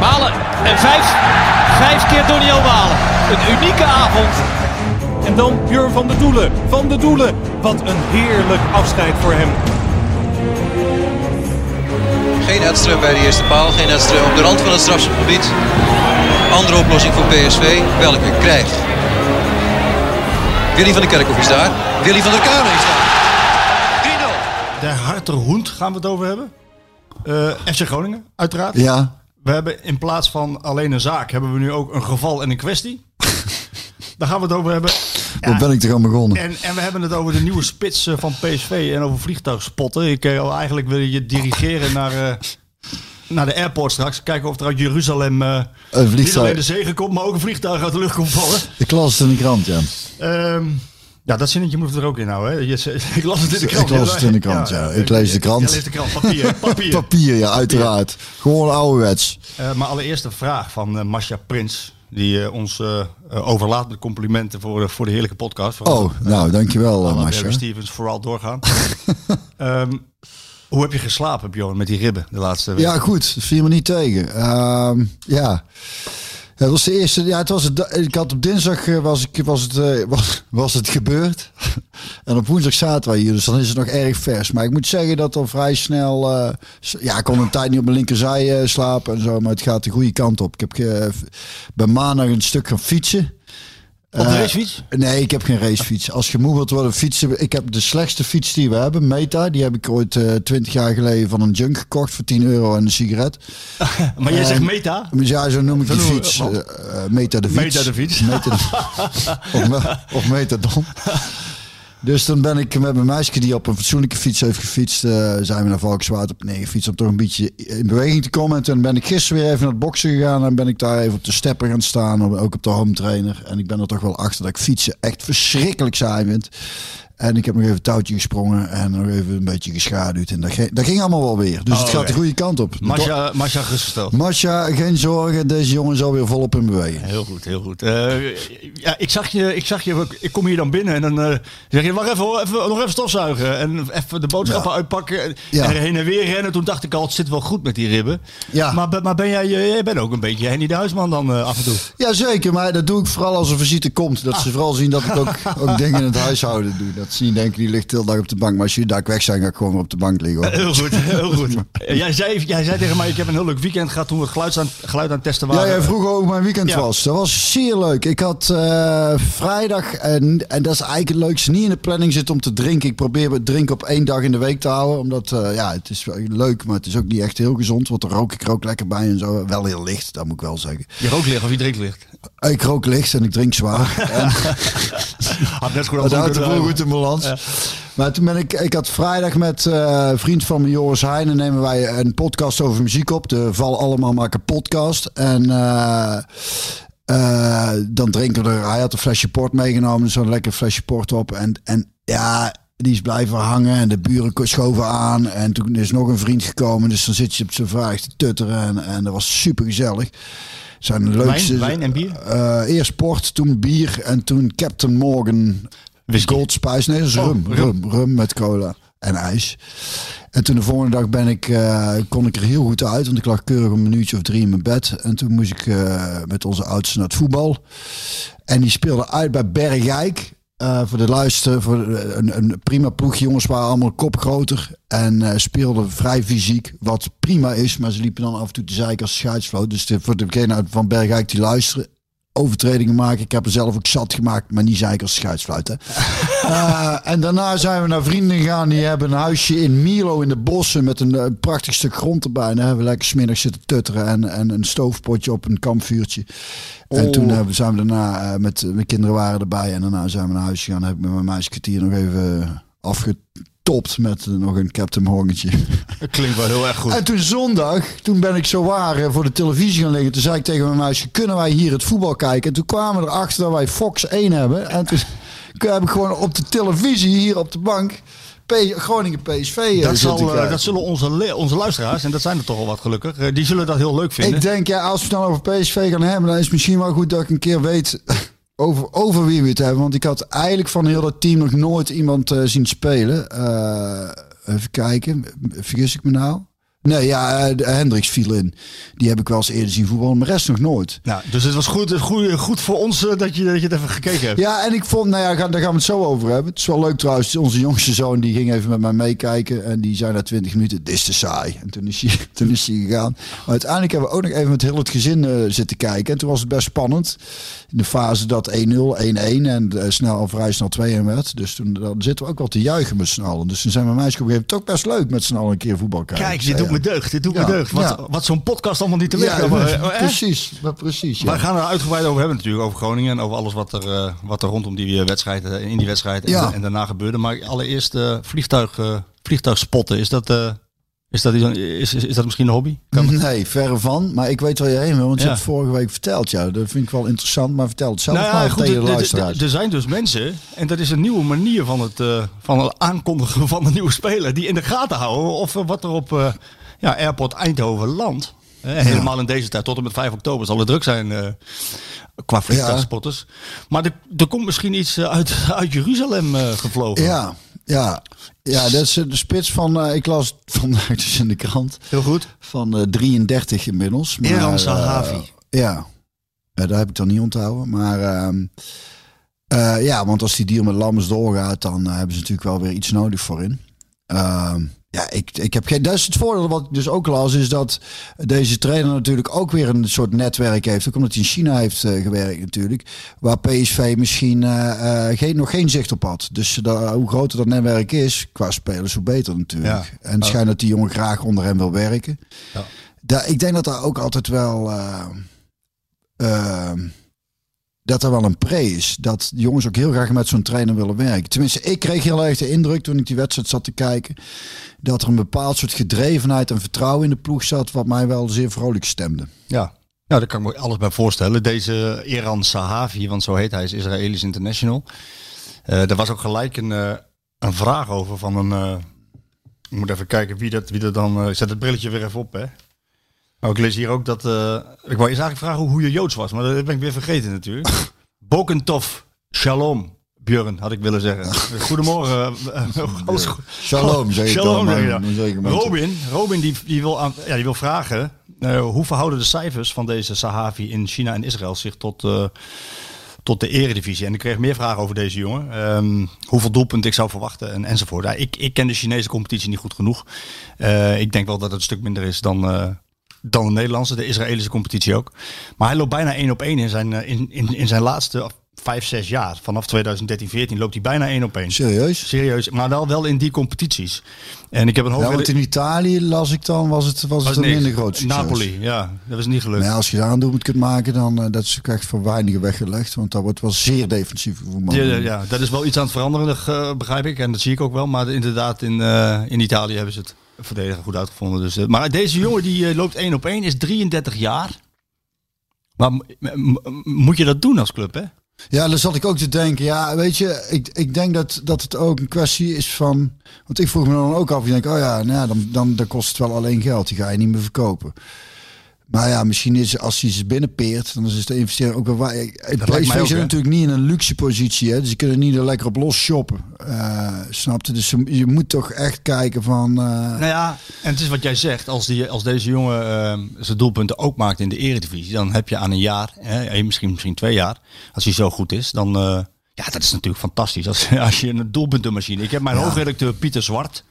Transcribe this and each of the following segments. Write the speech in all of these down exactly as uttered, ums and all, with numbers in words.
Malen en vijf, vijf keer Doniel Malen. Een unieke avond. En dan Jur van der Doelen, van der Doelen. Wat een heerlijk afscheid voor hem. Geen uitstrem bij de eerste paal, geen uitstrem op de rand van het strafschopgebied. Andere oplossing voor P S V, welke krijgt. Willy van der Kerkhof is daar. Willy van der Kerkhof is daar. drie nul. De harte hoend gaan we het over hebben. Uh, F C Groningen, uiteraard. Ja. We hebben in plaats van alleen een zaak, hebben we nu ook een geval en een kwestie. Daar gaan we het over hebben. Ja, daar ben ik er aan begonnen. En, en we hebben het over de nieuwe spits van P S V en over vliegtuigspotten. Ik, uh, eigenlijk wil je dirigeren naar... Uh, Naar de airport straks. Kijken of er uit Jeruzalem uh, vliegtuig... niet alleen de zegen komt, maar ook een vliegtuig uit de lucht komt vallen. Ik las het in de krant, ja. Um, ja, dat zinnetje moet er ook in houden. Hè? Je, ik las het in de krant. Ik las het in de krant, ja. ja. ja. Ik lees de krant. Je leest de krant. Papier. Papier, Papier ja, uiteraard. Papier. Gewoon ouderwets. Uh, maar allereerst een vraag van uh, Masha Prins. Die uh, ons uh, overlaat met complimenten voor, uh, voor de heerlijke podcast. Voor oh, uh, nou, dankjewel uh, Masha. En Stevens vooral doorgaan. um, Hoe heb je geslapen, Bjorn, met die ribben de laatste week? Ja, goed. Dat viel me niet tegen. Uh, ja. Het was de eerste... Ja, het was het, ik had op dinsdag was, ik, was, het, was, was het gebeurd. En op woensdag zaten wij hier, dus dan is het nog erg vers. Maar ik moet zeggen dat al vrij snel... Uh, ja, ik kon een tijd niet op mijn linkerzij uh, slapen en zo. Maar het gaat de goede kant op. Ik heb uh, bij maandag een stuk gaan fietsen. Op de racefiets? Uh, nee, ik heb geen racefiets. Als je moe wilt worden fietsen... Ik heb de slechtste fiets die we hebben, Meta. Die heb ik ooit uh, twintig jaar geleden van een junk gekocht voor tien euro en een sigaret. Maar jij uh, zegt Meta? Ja, zo noem ik zo die fiets. We, uh, meta de fiets. Meta de fiets. Meta de fiets. of, of Metadon. Dus dan ben ik met mijn meisje die op een fatsoenlijke fiets heeft gefietst. Uh, zijn we naar Valkenswaard op negen fiets om toch een beetje in beweging te komen. En toen ben ik gisteren weer even naar het boksen gegaan. En ben ik daar even op de stepper gaan staan. Ook op de home trainer. En ik ben er toch wel achter dat ik fietsen echt verschrikkelijk saai vind. En ik heb nog even een touwtje gesprongen en nog even een beetje geschaduwd. En dat, ge- dat ging allemaal wel weer. Dus oh, het gaat okay. de goede kant op. Masha, Masha gerustgesteld. Masha, geen zorgen. Deze jongen is alweer volop in beweging. Heel goed, heel goed. Uh, ja, ik zag je, ik zag je, ik kom hier dan binnen en dan uh, zeg je, wacht even, hoor, even, nog even stofzuigen. En even de boodschappen ja. uitpakken en ja. heen en weer rennen. Toen dacht ik al, het zit wel goed met die ribben. Ja. Maar, maar ben jij, jij bent ook een beetje Henny de Huisman dan uh, af en toe. Ja, zeker. Maar dat doe ik vooral als een visite komt. Dat ah. ze vooral zien dat ik ook, ook dingen in het huishouden doe. Dat zien denken, die ligt de hele dag op de bank. Maar als jullie daar weg zijn, ga ik gewoon op de bank liggen. Hoor. Heel goed, heel goed. Jij zei, jij zei tegen mij, ik heb een heel leuk weekend gehad toen we het geluid aan, geluid aan het testen waren. Ja, jij vroeg ook mijn weekend ja. was. Dat was zeer leuk. Ik had uh, vrijdag, en, en dat is eigenlijk het leukste, niet in de planning zit om te drinken. Ik probeer het drinken op één dag in de week te houden. Omdat, uh, ja, het is leuk, maar het is ook niet echt heel gezond. Want er rook ik rook lekker bij en zo. Wel heel licht, dat moet ik wel zeggen. Je rookt licht of je drinkt licht? Ik rook licht en ik drink zwaar. En, had net goed al dat houdt er wel goed in balans. Ja. Maar toen ben ik, ik had vrijdag met uh, een vriend van me, Joris Heijnen, nemen wij een podcast over muziek op. De Val Allemaal Maken podcast. En uh, uh, dan drinken we er, hij had een flesje port meegenomen, zo'n lekker flesje port op. En, en ja, die is blijven hangen en de buren schoven aan. En toen is nog een vriend gekomen, dus dan zit je op zijn vraag te tutteren. En, en dat was super gezellig. Zijn de leukste, wijn, wijn en bier? Uh, eerst port, toen bier en toen Captain Morgan... Whisky. Gold Spice, nee, dat is oh, rum, rum. rum. Rum met cola en ijs. En toen de volgende dag ben ik, uh, kon ik er heel goed uit. Want ik lag keurig een minuutje of drie in mijn bed. En toen moest ik uh, met onze oudste naar het voetbal. En die speelde uit bij Bergeijk. Uh, voor de luister, voor de, een, een prima ploeg. Jongens waren allemaal een kop groter. En uh, speelden vrij fysiek. Wat prima is, maar ze liepen dan af en toe te zeiken als scheidsvloot. Dus de, voor degene van Bergeijk die luisteren. Overtredingen maken. Ik heb er zelf ook zat gemaakt, maar niet zeker als scheidsfluit. uh, en daarna zijn we naar vrienden gegaan. Die hebben een huisje in Milo in de bossen met een, een prachtig stuk grond erbij. En daar hebben we lekker 's middags zitten tutteren en, en een stoofpotje op een kampvuurtje. Oh. En toen hebben, zijn we daarna, uh, met mijn kinderen waren erbij en daarna zijn we naar huis gegaan. Heb ik met mijn meisje hier nog even afgetrokken. getopt met uh, nog een Captain Hongetje. Dat klinkt wel heel erg goed. En toen zondag, toen ben ik zowaar uh, voor de televisie gaan liggen. Toen zei ik tegen mijn meisje, kunnen wij hier het voetbal kijken? En toen kwamen we erachter dat wij Fox één hebben. En toen heb ik gewoon op de televisie, hier op de bank, P- Groningen P S V. Dat, zal, uh, dat zullen onze, le- onze luisteraars, en dat zijn er toch al wat gelukkig, uh, die zullen dat heel leuk vinden. Ik denk, ja, als we het dan over P S V gaan hebben, dan is het misschien wel goed dat ik een keer weet over, over wie we het hebben. Want ik had eigenlijk van heel dat team nog nooit iemand uh, zien spelen. Uh, even kijken, vergis ik me nou? Nee, ja, de Hendriks viel in. Die heb ik wel eens eerder zien voetballen, maar de rest nog nooit. Ja, dus het was goed, goed, goed voor ons uh, dat, je, dat je het even gekeken hebt. Ja, en ik vond, nou ja, daar gaan we het zo over hebben. Het is wel leuk trouwens, onze jongste zoon die ging even met mij meekijken. En die zei na twintig minuten, dit is te saai. En toen is hij, toen is hij gegaan. Maar uiteindelijk hebben we ook nog even met heel het gezin uh, zitten kijken. En toen was het best spannend. In de fase dat één nul, één één en uh, snel al vrij snel twee één werd. Dus toen dan zitten we ook wel te juichen met z'n allen. Dus toen zijn mijn meisjes op een gegeven moment ook best leuk met z'n allen een keer voetbal kijken. Kijk, dit doet me deugd, dit doet ja, me deugd. Wat, ja. wat zo'n podcast allemaal niet te liggen. Ja, maar, eh? Precies, maar precies. Ja. Wij gaan er uitgebreid over hebben natuurlijk, over Groningen. En over alles wat er, uh, wat er rondom die wedstrijd, uh, in die wedstrijd ja. en, en daarna gebeurde. Maar allereerst uh, vliegtuig, uh, vliegtuig spotten, is dat... Uh, Is dat, is, is, is dat misschien een hobby? Kan nee, verre van. Maar ik weet waar je heen wil, want je ja. hebt vorige week verteld. Ja. Dat vind ik wel interessant, maar vertel het zelf nou ja, maar goed, tegen de luisteraars. Er zijn dus mensen, en dat is een nieuwe manier van het, uh, van het aankondigen van een nieuwe speler, die in de gaten houden of uh, wat er op uh, ja, Airport Eindhoven landt. Uh, ja. Helemaal in deze tijd, tot en met vijf oktober zal het druk zijn uh, qua vliegtuigspotters. Ja. Maar er, er komt misschien iets uit, uit Jeruzalem uh, gevlogen. Ja. Ja, ja, dat is de spits van, uh, ik las vandaag dus in de krant. Heel goed. Van uh, drieëndertig inmiddels. Maar, Eran Zahavi. Uh, ja, uh, daar heb ik dan niet onthouden. Maar uh, uh, ja, want als die deal met Lammers doorgaat, dan uh, hebben ze natuurlijk wel weer iets nodig voor in. Uh, ja, ik, ik heb geen. Dat is het voordeel wat ik dus ook las, is dat deze trainer natuurlijk ook weer een soort netwerk heeft. Ook omdat hij in China heeft uh, gewerkt natuurlijk, waar P S V misschien uh, uh, geen, nog geen zicht op had. Dus dat, hoe groter dat netwerk is, qua spelers, hoe beter natuurlijk. Ja. En het schijnt dat die jongen graag onder hem wil werken. Ja. Da, ik denk dat daar ook altijd wel... Uh, uh, dat er wel een pre is. Dat de jongens ook heel graag met zo'n trainer willen werken. Tenminste, ik kreeg heel erg de indruk toen ik die wedstrijd zat te kijken, dat er een bepaald soort gedrevenheid en vertrouwen in de ploeg zat, wat mij wel zeer vrolijk stemde. Ja, ja, daar kan ik me alles bij voorstellen. Deze Eran Zahavi, want zo heet hij, is Israëlisch international. Uh, er was ook gelijk een, uh, een vraag over van een... Uh, ik moet even kijken wie dat, wie dat dan... Uh, ik zet het brilletje weer even op, hè. Nou, ik lees hier ook dat... Uh, ik wou eerst eigenlijk vragen hoe je Joods was, maar dat ben ik weer vergeten natuurlijk. Bokentov, shalom, Björn, had ik willen zeggen. Goedemorgen. Alles goed. Shalom, zeg ik shalom, dan. Ja. Robin, Robin die, die, wil aan, ja, die wil vragen, uh, hoe verhouden de cijfers van deze Zahavi in China en Israël zich tot, uh, tot de eredivisie? En ik kreeg meer vragen over deze jongen. Um, hoeveel doelpunten ik zou verwachten en, enzovoort. Ja, ik, ik ken de Chinese competitie niet goed genoeg. Uh, ik denk wel dat het een stuk minder is dan... Uh, Dan de Nederlandse, de Israëlische competitie ook. Maar hij loopt bijna één op één in zijn, in, in, in zijn laatste vijf, zes jaar. Vanaf twintig dertien veertien loopt hij bijna één op één. Serieus? Serieus, maar wel, wel in die competities. En ik heb een hoop... Ja, want in Italië, las ik dan, was het, was was het een minder groot succes. Napoli, ja. Dat was niet gelukt. Nee, als je daar aan doel moet kunt maken, dan uh, dat is echt voor weinigen weggelegd. Want dat wordt wel zeer defensief gevoetbal. Ja, ja, ja, dat is wel iets aan het veranderen, uh, begrijp ik. En dat zie ik ook wel. Maar inderdaad, in, uh, in Italië hebben ze het verdediger goed uitgevonden. Dus, maar deze jongen die loopt één op één, is drieëndertig jaar. Maar m- m- moet je dat doen als club, hè? Ja, daar zat ik ook te denken. Ja, weet je, ik, ik denk dat, dat het ook een kwestie is van... Want ik vroeg me dan ook af, je denkt, oh ja, nou ja dan, dan, dan kost het wel alleen geld. Die ga je niet meer verkopen. Maar ja, misschien is als hij ze binnenpeert, dan is de investeerder ook wel waar. P S V zit natuurlijk niet in een luxe positie, hè? Dus je kunt er niet er lekker op los shoppen. Uh, snap je? Dus je moet toch echt kijken van... Uh... Nou ja, en het is wat jij zegt. Als, die, als deze jongen uh, zijn doelpunten ook maakt in de eredivisie, dan heb je aan een jaar, hè, misschien, misschien twee jaar, als hij zo goed is, dan... Uh, ja, dat is natuurlijk fantastisch. Als, als je een doelpuntenmachine... Ik heb mijn ja. hoofdredacteur Pieter Zwart...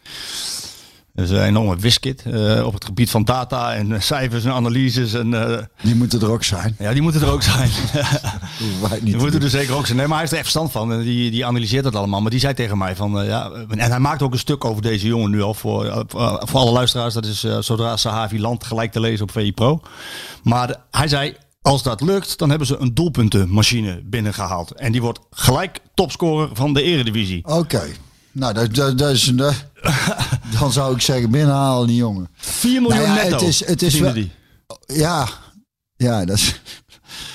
Dus een enorme wiskit uh, op het gebied van data en uh, cijfers en analyses. En, uh, die moeten er ook zijn. Ja, die moeten er ook zijn. Niet die moeten er zeker ook zijn. Nee, maar hij heeft er echt verstand van. Die, die analyseert dat allemaal. Maar die zei tegen mij van... Uh, ja, en hij maakt ook een stuk over deze jongen nu al. Voor, uh, voor alle luisteraars. Dat is uh, zodra Zahavi land gelijk te lezen op V I Pro. Maar uh, hij zei... Als dat lukt, dan hebben ze een doelpuntenmachine binnengehaald. En die wordt gelijk topscorer van de eredivisie. Oké. Okay. Nou, dat, dat, dat is een, dan zou ik zeggen, binnenhalen die jongen. vier miljoen nou ja, netto, het is, het is wel, die. Ja, ja, dat is...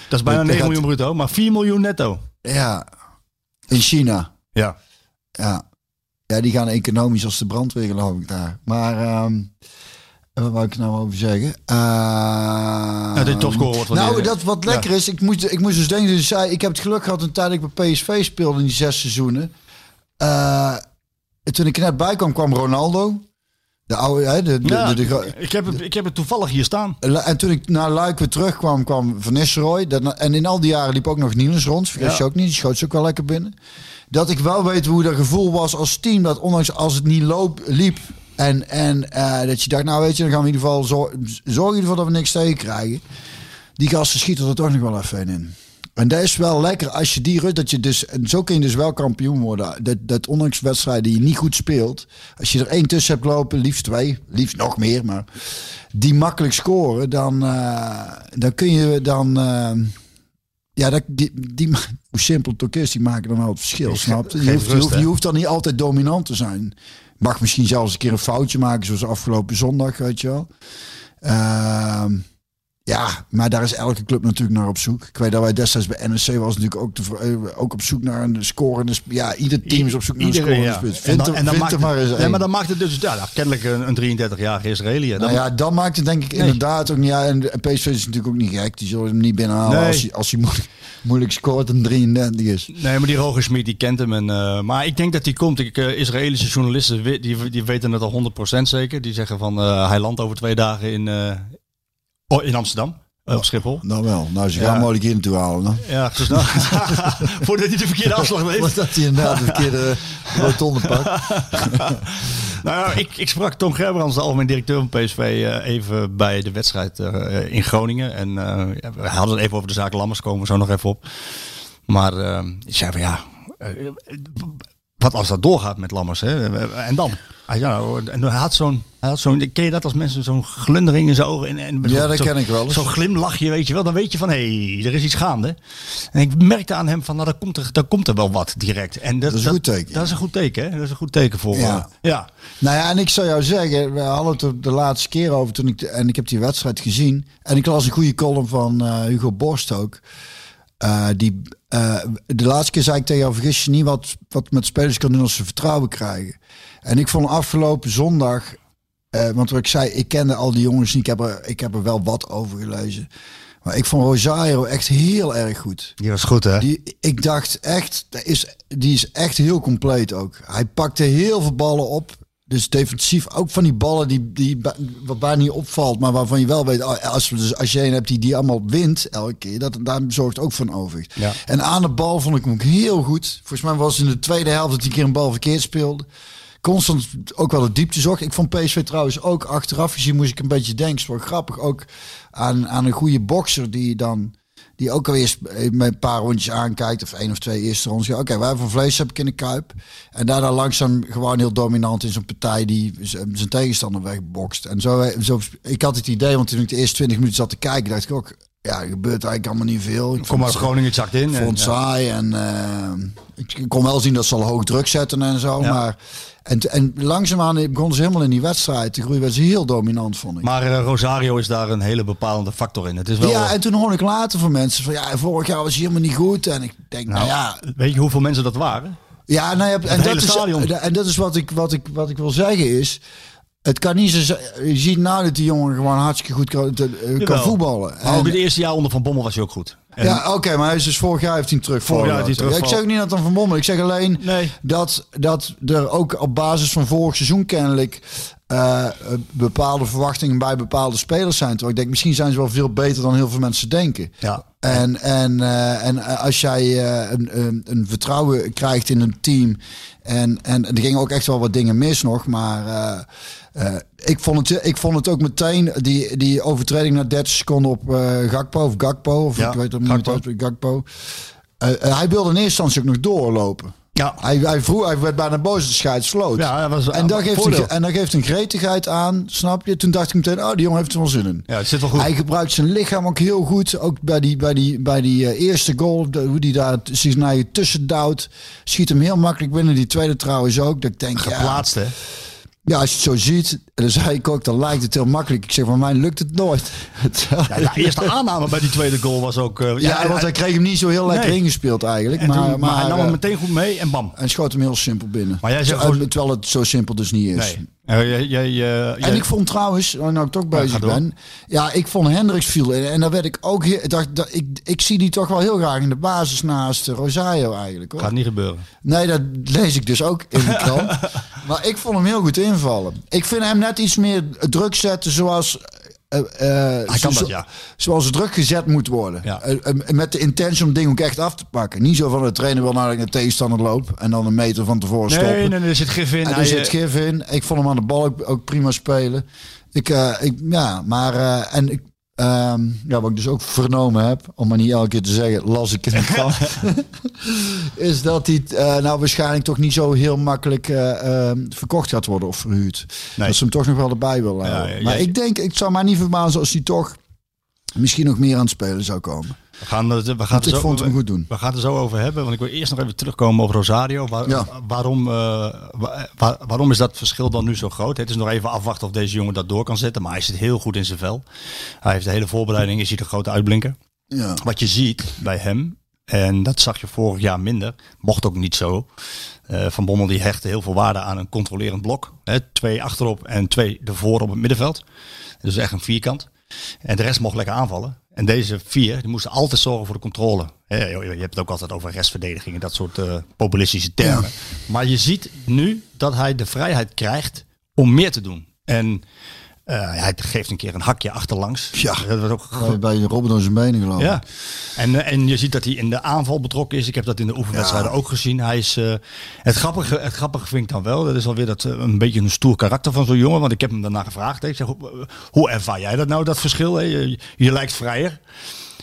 Dat is bijna negen miljoen bruto, maar vier miljoen netto. Ja, in China. Ja. Ja, ja die gaan economisch als de brandweer, geloof ik, daar. Maar... Um, wat wou ik nou over zeggen? Uh, ja, dit topscore wordt nou, dat wat lekker ja. is, ik moest, ik moest dus denken, dus, uh, ik heb het geluk gehad een tijd dat ik bij P S V speelde in die zes seizoenen. Uh, toen ik net bij kwam, kwam Ronaldo. De oude, hè, de, de, ja, de, de, de, ik, heb het, ik heb het toevallig hier staan. En toen ik naar Luik weer terugkwam, kwam Van Nistelrooy. Dat, en in al die jaren liep ook nog Niels rond. Vergeet ja. je ook niet, die schoot ze ook wel lekker binnen. Dat ik wel weet hoe dat gevoel was als team. Dat ondanks als het niet loop, liep... En, en uh, dat je dacht, nou weet je, dan gaan we in ieder geval zor- zorgen ervoor dat we niks tegen krijgen. Die gasten schieten er toch nog wel even in. En dat is wel lekker als je die rust, dat je dus, en zo kun je dus wel kampioen worden. Dat, dat ondanks wedstrijden die je niet goed speelt, als je er één tussen hebt lopen, liefst twee, liefst nog meer, maar die makkelijk scoren, dan, uh, dan kun je dan... Uh, Ja, dat, die, die, hoe simpel het ook is, die maken dan wel het verschil, snap je? Je hoeft, je, hoeft, je hoeft dan niet altijd dominant te zijn. Mag misschien zelfs een keer een foutje maken, zoals afgelopen zondag, weet je wel. Uh, ja, maar daar is elke club natuurlijk naar op zoek. Ik weet dat wij destijds bij N E C was natuurlijk ook, te, ook op zoek naar een scorende... Ja, ieder team is op zoek naar een scorende ja. spits. Vind er, en dan, vind er maar eens een. Ja, maar dan maakt het dus ja, kennelijk een, een drieëndertigjarige Israëliër. Nou ja, dan maakt het denk ik nee. inderdaad ook niet... Ja, en P S V is natuurlijk ook niet gek. Die zullen hem niet binnenhalen nee. als hij, als hij moeilijk, moeilijk scoort en drieëndertig is. Nee, maar die Roger Schmidt, die kent hem. En, uh, maar ik denk dat die komt. Ik, uh, Israëlische journalisten, die, die weten het al honderd procent zeker. Die zeggen van, uh, hij landt over twee dagen in... Uh, Oh, in Amsterdam, oh, op Schiphol. Nou wel, nou ze gaan ja. mogelijk hier naartoe halen. Dan. Ja, dus nou, voordat hij de verkeerde afslag neemt. Voordat hij inderdaad de verkeerde rotonde pakt. Nou, ja, ik, ik sprak Tom Gerbrands, de algemeen directeur van P S V, uh, even bij de wedstrijd uh, in Groningen. En uh, we hadden het even over de zaak Lammers, komen we zo nog even op. Maar uh, ik zei van ja, uh, wat als dat doorgaat met Lammers, hè? En dan? Ah, ja, en hij had zo'n, hij had zo'n, ken je dat als mensen zo'n glundering in zijn ogen en, en ja, dat zo, ken ik wel eens. Zo'n glimlachje, weet je wel, dan weet je van hé, hey, er is iets gaande. En ik merkte aan hem van, nou, daar komt er, daar komt er wel wat direct. En dat, dat is een goed teken. Dat, dat is een goed teken, hè? Dat is een goed teken voor. Ja. Uh, ja. Nou ja, en ik zou jou zeggen, we hadden het er de laatste keer over toen ik en ik heb die wedstrijd gezien en ik las een goede column van uh, Hugo Borst ook. Uh, die, uh, de laatste keer zei ik tegen jou, vergis je niet wat, wat met spelers kan doen als ze vertrouwen krijgen. En ik vond afgelopen zondag, uh, want wat ik zei, ik kende al die jongens niet, ik heb er, ik heb er wel wat over gelezen. Maar ik vond Rosario echt heel erg goed. Die was goed, hè? Die, ik dacht echt, die is, die is echt heel compleet ook. Hij pakte heel veel ballen op. Dus defensief, ook van die ballen die, die wat bijna niet opvalt, maar waarvan je wel weet, als, dus als je een hebt die die allemaal wint elke keer, dat, daar zorgt ook van overwicht. Ja. En aan de bal vond ik hem ook heel goed. Volgens mij was het in de tweede helft dat hij een keer een bal verkeerd speelde. Constant ook wel de diepte zocht. Ik vond P S V trouwens ook achteraf gezien, moest ik een beetje denken, is wel grappig, ook aan, aan een goede bokser die dan... Die ook al eerst met een paar rondjes aankijkt. Of één of twee eerste rondjes. Oké, okay, waarvoor vlees heb ik in de kuip? En daarna langzaam gewoon heel dominant in zo'n partij die zijn tegenstander wegbokst. En zo, zo, ik had het idee, want toen ik de eerste twintig minuten zat te kijken, dacht ik ook, ja, er gebeurt eigenlijk allemaal niet veel. Ik kom maar Groningen zakt in. Ik vond het saai. En uh, ik kon wel zien dat ze al hoog druk zetten en zo. Ja. Maar, en, en langzaamaan begon ze helemaal in die wedstrijd. De groei werd ze heel dominant, vond ik. Maar uh, Rosario is daar een hele bepalende factor in. Het is wel... Ja, en toen hoorde ik later van mensen van ja, vorig jaar was hij helemaal niet goed. En ik denk, nou, nou ja... Weet je hoeveel mensen dat waren? Ja, nou ja, en, dat is, en dat is wat ik, wat ik, wat ik wil zeggen is... Het kan niet zo... Je ziet nou dat die jongen gewoon hartstikke goed kan, kan voetballen. Maar ook het eerste jaar onder Van Bommel was hij ook goed. En ja, oké, okay, maar hij is dus vorig jaar heeft hij terug. Vorig jaar heeft hij terug. Ja, ik zeg ook niet dat dan Van Bommel. Ik zeg alleen nee. dat, dat er ook op basis van vorig seizoen kennelijk... Uh, bepaalde verwachtingen bij bepaalde spelers zijn. Terwijl ik denk, misschien zijn ze wel veel beter dan heel veel mensen denken. Ja. En, en, uh, en als jij uh, een, een vertrouwen krijgt in een team... En, en er gingen ook echt wel wat dingen mis nog, maar... Uh, Uh, ik, vond het, ik vond het ook meteen, die, die overtreding na dertig seconden op uh, Gakpo of Gakpo. Of ja, ik weet het niet, Gakpo. Hij wilde in eerste instantie ook nog doorlopen. Ja. Hij, hij, vroeg, hij werd bijna boos, de scheidsloot. Ja, dat was, en, dat geeft een, en dat geeft een gretigheid aan, snap je? Toen dacht ik meteen, oh, die jongen heeft er wel zin in. Ja, het zit wel goed. Hij gebruikt zijn lichaam ook heel goed. Ook bij die, bij die, bij die uh, eerste goal, de, hoe die daar zich naar je tussen duwt. Schiet hem heel makkelijk binnen. Die tweede trouwens ook. Dat ik denk, geplaatst, ja, hè? Ja, als je het zo ziet, en dan zei ik ook, dan lijkt het heel makkelijk. Ik zeg, van mij lukt het nooit. Ja, de eerste aanname bij die tweede goal was ook... Uh, ja, ja, want hij kreeg hem niet zo heel lekker nee. ingespeeld eigenlijk. En maar, toen, maar, maar hij nam hem meteen goed mee en bam. En schoot hem heel simpel binnen. Maar jij zegt zo, gewoon... Terwijl het zo simpel dus niet is. Nee. Uh, jij, jij, uh, en ik vond trouwens, nou ik toch bezig ja, ben, ja, ik vond Hendriks viel. En, en daar werd ik ook heel, dacht, dat, ik, ik zie die toch wel heel graag in de basis naast Rosario eigenlijk. Hoor. Gaat niet gebeuren. Nee, dat lees ik dus ook in de krant. Maar ik vond hem heel goed invallen. Ik vind hem net iets meer druk zetten zoals... Uh, uh, Hij kan zo, dat, ja. Zoals het druk gezet moet worden. Ja. Uh, uh, met de intentie om het ding ook echt af te pakken. Niet zo van de trainer wil naar de tegenstander loop en dan een meter van tevoren nee, stoppen. Nee, nee, er zit gif in. En er Hij, zit gif in. Ik vond hem aan de bal ook, ook prima spelen. Ik, uh, ik, ja, maar... Uh, en ik, Um, ja, wat ik dus ook vernomen heb, om maar niet elke keer te zeggen, las ik in de krant, is dat die uh, nou waarschijnlijk toch niet zo heel makkelijk uh, um, verkocht gaat worden of verhuurd. Nee. Dat ze hem toch nog wel erbij willen houden. Ja, ja, maar ja, ik denk, ik zou mij niet verbazen als hij toch misschien nog meer aan het spelen zou komen. We gaan, we gaan want ik zo, vond hem goed doen. We gaan het er zo over hebben, want ik wil eerst nog even terugkomen op Rosario. Waar, ja. waarom, uh, waar, waarom is dat verschil dan nu zo groot? Het is nog even afwachten of deze jongen dat door kan zetten, maar hij zit heel goed in zijn vel. Hij heeft de hele voorbereiding, is hij de grote uitblinker. Ja. Wat je ziet bij hem, en dat zag je vorig jaar minder, mocht ook niet zo. Uh, Van Bommel die hechtte heel veel waarde aan een controlerend blok. Hè, twee achterop en twee ervoor op het middenveld. Dus echt een vierkant. En de rest mocht lekker aanvallen. En deze vier, die moesten altijd zorgen voor de controle. He, je hebt het ook altijd over restverdediging en dat soort uh, populistische termen. Ja. Maar je ziet nu dat hij de vrijheid krijgt om meer te doen. En uh, hij geeft een keer een hakje achterlangs. Ja, dat was ook bij Robben door zijn benen geloof ik. Ja. En, uh, en je ziet dat hij in de aanval betrokken is. Ik heb dat in de oefenwedstrijden ja. ook gezien. Hij is, uh, het, grappige, het grappige vind ik dan wel, dat is alweer dat, uh, een beetje een stoer karakter van zo'n jongen. Want ik heb hem daarna gevraagd. Hè. Ik zeg, hoe, hoe ervaar jij dat nou, dat verschil? Hè? Je, je lijkt vrijer.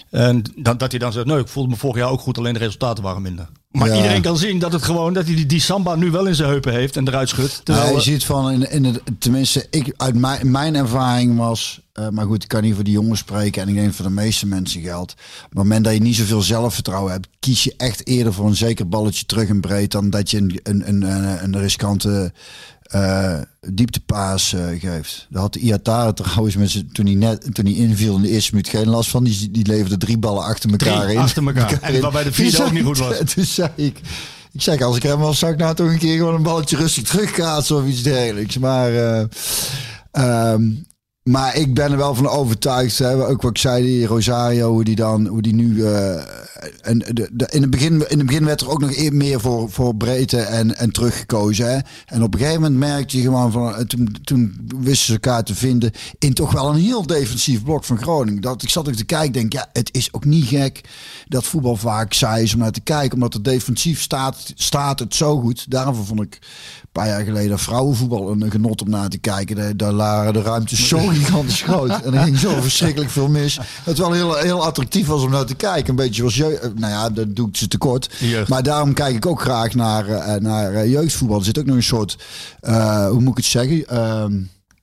En dat, dat hij dan zegt, nee, ik voelde me vorig jaar ook goed, alleen de resultaten waren minder. Maar ja. iedereen kan zien dat het gewoon dat hij die, die samba nu wel in zijn heupen heeft en eruit schudt. Terwijl... Ja, je ziet van, in, in het, tenminste, ik, uit mijn, mijn ervaring was, uh, maar goed, ik kan niet voor die jongens spreken en ik denk voor de meeste mensen geldt. Op het moment dat je niet zoveel zelfvertrouwen hebt, kies je echt eerder voor een zeker balletje terug en breed dan dat je een, een, een, een riskante... Uh, dieptepaas uh, geeft. Daar had de Ihattaren trouwens met z'n, toen hij net toen hij inviel in de eerste minuut geen last van. Die, die leverde drie ballen achter elkaar drie in. achter elkaar. elkaar en waarbij de vierde toen ook niet goed was. Toen zei ik, ik zei als ik hem was, zou ik nou toch een keer gewoon een balletje rustig terugkaatsen of iets dergelijks. Maar, uh, um, maar ik ben er wel van overtuigd. Hè, ook wat ik zei, die Rosario, hoe die dan, hoe die nu. Uh, En de, de, in, het begin, in het begin werd er ook nog meer voor, voor breedte en, en teruggekozen. Hè? En op een gegeven moment merkte je gewoon van. Toen, toen wisten ze elkaar te vinden. In toch wel een heel defensief blok van Groningen. Dat, ik zat ook te kijken. Denk, ja, het is ook niet gek dat voetbal vaak saai is om naar te kijken. Omdat het defensief staat, staat het zo goed. Daarom vond ik een paar jaar geleden vrouwenvoetbal een genot om naar te kijken. Daar lagen de ruimtes zo gigantisch groot. En er ging zo verschrikkelijk veel mis. Het wel heel, heel attractief was om naar te kijken. Een beetje was jeugd. Nou ja, dat doet ze tekort. Jeugd. Maar daarom kijk ik ook graag naar, naar jeugdvoetbal. Er zit ook nog een soort, uh, hoe moet ik het zeggen? Uh,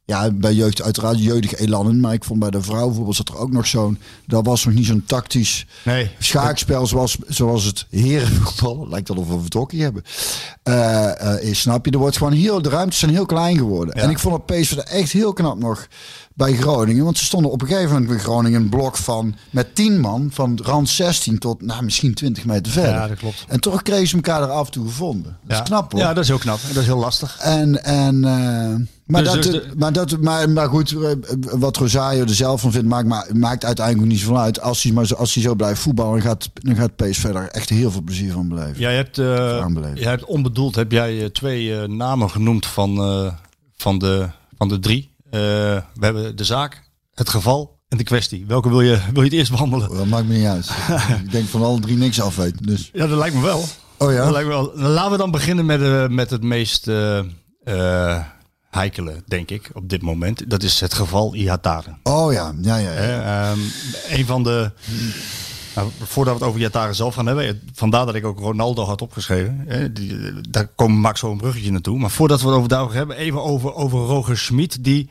ja, bij jeugd uiteraard jeugdige elanen. Maar ik vond bij de vrouwenvoetbal zat er ook nog zo'n... Dat was nog niet zo'n tactisch nee. schaakspel zoals, zoals het herenvoetbal. Lijkt alsof we een vertokkie hebben. Uh, uh, snap je? Er wordt gewoon heel, de ruimtes zijn heel klein geworden. Ja. En ik vond het P S V er echt heel knap nog... bij Groningen, want ze stonden op een gegeven moment bij Groningen een blok van met tien man van rand zestien tot nou, misschien twintig meter verder. Ja, dat klopt. En toch kregen ze elkaar er af en toe gevonden. Dat ja. is knap hoor. Ja, dat is heel knap. En dat is heel lastig. En, en, uh, maar, dus dat, dus de... maar, dat, maar, maar goed, wat Rosario er zelf van vindt, maakt, maakt uiteindelijk niet zoveel uit. Als hij, maar zo, als hij zo blijft voetballen, gaat, dan gaat P S V er echt heel veel plezier van beleven. Jij hebt, uh, jij hebt onbedoeld heb jij twee uh, namen genoemd van, uh, van, de, van de drie. Uh, we hebben de zaak, het geval en de kwestie. Welke wil je, wil je het eerst behandelen? Dat maakt me niet uit. Ik denk van alle drie niks af weten. Dus. Ja, dat lijkt me wel. Oh ja? Dat lijkt me wel. Laten we dan beginnen met, uh, met het meest uh, uh, heikele, denk ik, op dit moment. Dat is het geval Ihattaren. Oh ja, ja, ja. ja. Uh, um, een van de... Nou, voordat we het over Ihattaren zelf gaan hebben, vandaar dat ik ook Ronaldo had opgeschreven. Hè, die, daar komen maak zo een bruggetje naartoe. Maar voordat we het over daarover hebben, even over, over Roger Schmidt. Die,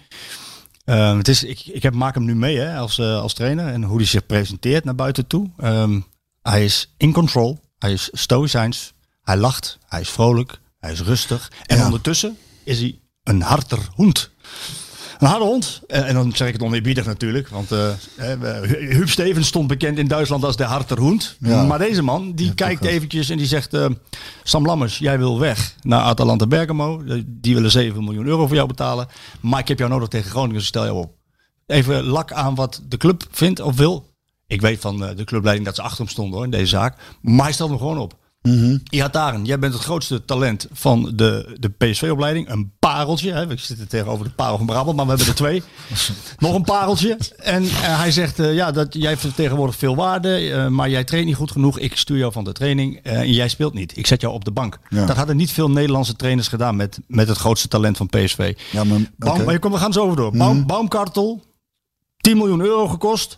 uh, het is, ik ik heb, maak hem nu mee hè, als, uh, als trainer en hoe hij zich presenteert naar buiten toe. Um, hij is in control, hij is stoïcijns, hij lacht, hij is vrolijk, hij is rustig. En ja. ondertussen is hij een harder hond. Een harde hond. En dan zeg ik het oneerbiedig natuurlijk. Want uh, Huub Stevens stond bekend in Duitsland als de harder hond. Ja. Maar deze man, die ja, kijkt eventjes en die zegt... Uh, Sam Lammers, jij wil weg naar Atalanta Bergamo. Die willen zeven miljoen euro voor jou betalen. Maar ik heb jou nodig tegen Groningen, dus stel jou op. Even lak aan wat de club vindt of wil. Ik weet van de clubleiding dat ze achter hem stonden hoor, in deze zaak. Maar hij stelt hem gewoon op. Mm-hmm. Ihattaren, jij bent het grootste talent van de, de P S V-opleiding. Een pareltje. Hè? Ik zit er tegenover de parel van Brabant, maar we hebben er twee. Nog een pareltje. En uh, hij zegt, uh, ja, dat jij vertegenwoordigt veel waarde, uh, maar jij traint niet goed genoeg. Ik stuur jou van de training uh, en jij speelt niet. Ik zet jou op de bank. Ja. Dat hadden niet veel Nederlandse trainers gedaan met, met het grootste talent van P S V. Ja, maar, Baum, okay. maar je komt, we gaan zo over door. Mm-hmm. Baum, Baumgartel, tien miljoen euro gekost.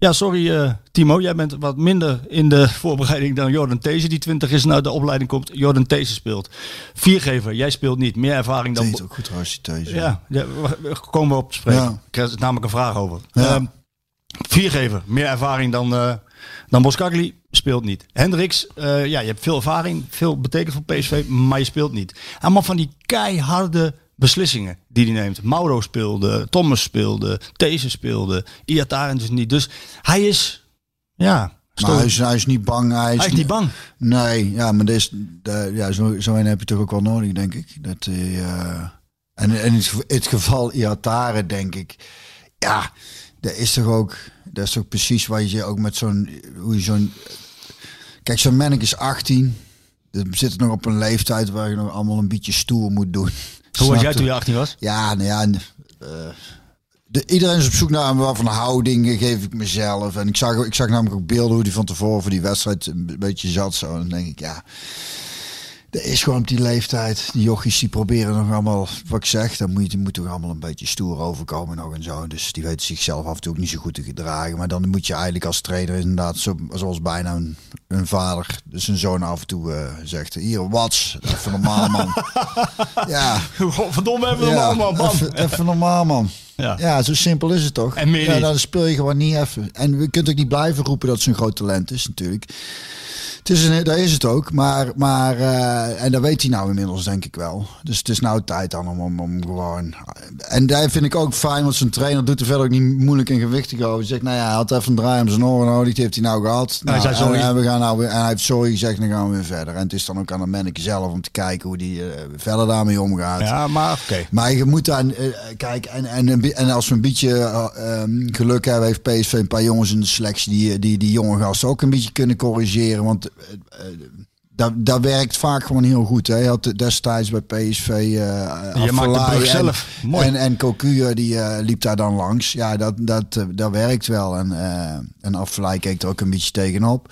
Ja, sorry uh, Timo, jij bent wat minder in de voorbereiding dan Jordan Teze, die twintig is en uit de opleiding komt. Jordan Teze speelt. Viergever, jij speelt niet. Meer ervaring dan... Dat is ook goed als Teze. Ja, daar komen we op te spreken. Ja. Ik krijg namelijk een vraag over. Ja. Um, viergever, meer ervaring dan, uh, dan Boscagli, speelt niet. Hendriks, uh, ja, je hebt veel ervaring, veel betekent voor P S V, maar je speelt niet. Allemaal van die keiharde... beslissingen die hij neemt. Mauro speelde, Thomas speelde, Teze speelde, Ihattaren dus niet. Dus hij is, ja... Maar hij is, hij is niet bang. Hij is, hij is niet bang? Nee, ja, maar is, uh, ja, zo, zo een heb je toch ook wel nodig, denk ik. Dat, uh, en in het, het geval Ihattaren, denk ik, ja, dat is toch ook... Dat is toch precies wat je ook met zo'n... hoe je zo'n Kijk, zo'n manneke is achttien. We zitten nog op een leeftijd waar je nog allemaal een beetje stoer moet doen. Hoe was jij toen je achttien was? Ja, nou ja. Uh, de, iedereen is op zoek naar wat voor houding geef ik mezelf. En ik zag, ik zag namelijk ook beelden hoe die van tevoren voor die wedstrijd een beetje zat. Zo. En dan denk ik, ja. Er is gewoon op die leeftijd. Die jochies die proberen nog allemaal, wat ik zeg. Dan moet je moet toch allemaal een beetje stoer overkomen nog en zo. Dus die weten zichzelf af en toe ook niet zo goed te gedragen. Maar dan moet je eigenlijk als trainer inderdaad, zo, zoals bijna een, een vader, dus een zoon af en toe uh, zegt. Hier, wat? Even normaal, man. Ja. Verdomme, even normaal, man. man. Even, even normaal, man. Ja. Ja, zo simpel is het toch? En meer ja, dan speel je gewoon niet even. En je kunt ook niet blijven roepen dat ze een groot talent is, natuurlijk. Het is een, daar is het ook, maar, maar uh, en dat weet hij nou inmiddels, denk ik wel. Dus het is nou tijd dan om, om, om gewoon... En daar vind ik ook fijn, want zijn trainer doet er verder ook niet moeilijk en gewichtig over. Hij zegt, nou ja, hij had even een draai om zijn oren nodig, die heeft hij nou gehad. Nou, hij zei, en, en, we gaan nou weer, en hij heeft sorry gezegd, dan gaan we weer verder. En het is dan ook aan de manneke zelf om te kijken hoe hij uh, verder daarmee omgaat. Ja, maar oké. Okay. Maar je moet dan, uh, kijk, en, en, en als we een beetje uh, um, geluk hebben, heeft P S V een paar jongens in de selectie die, die die jonge gasten ook een beetje kunnen corrigeren, want Dat, dat werkt vaak gewoon heel goed. Hè. Je had destijds bij P S V uh, je maakt de brug en, zelf. Mooi. En, en Cocu die uh, liep daar dan langs. Ja, dat, dat, dat werkt wel. En, uh, en Affelij keek er ook een beetje tegenop.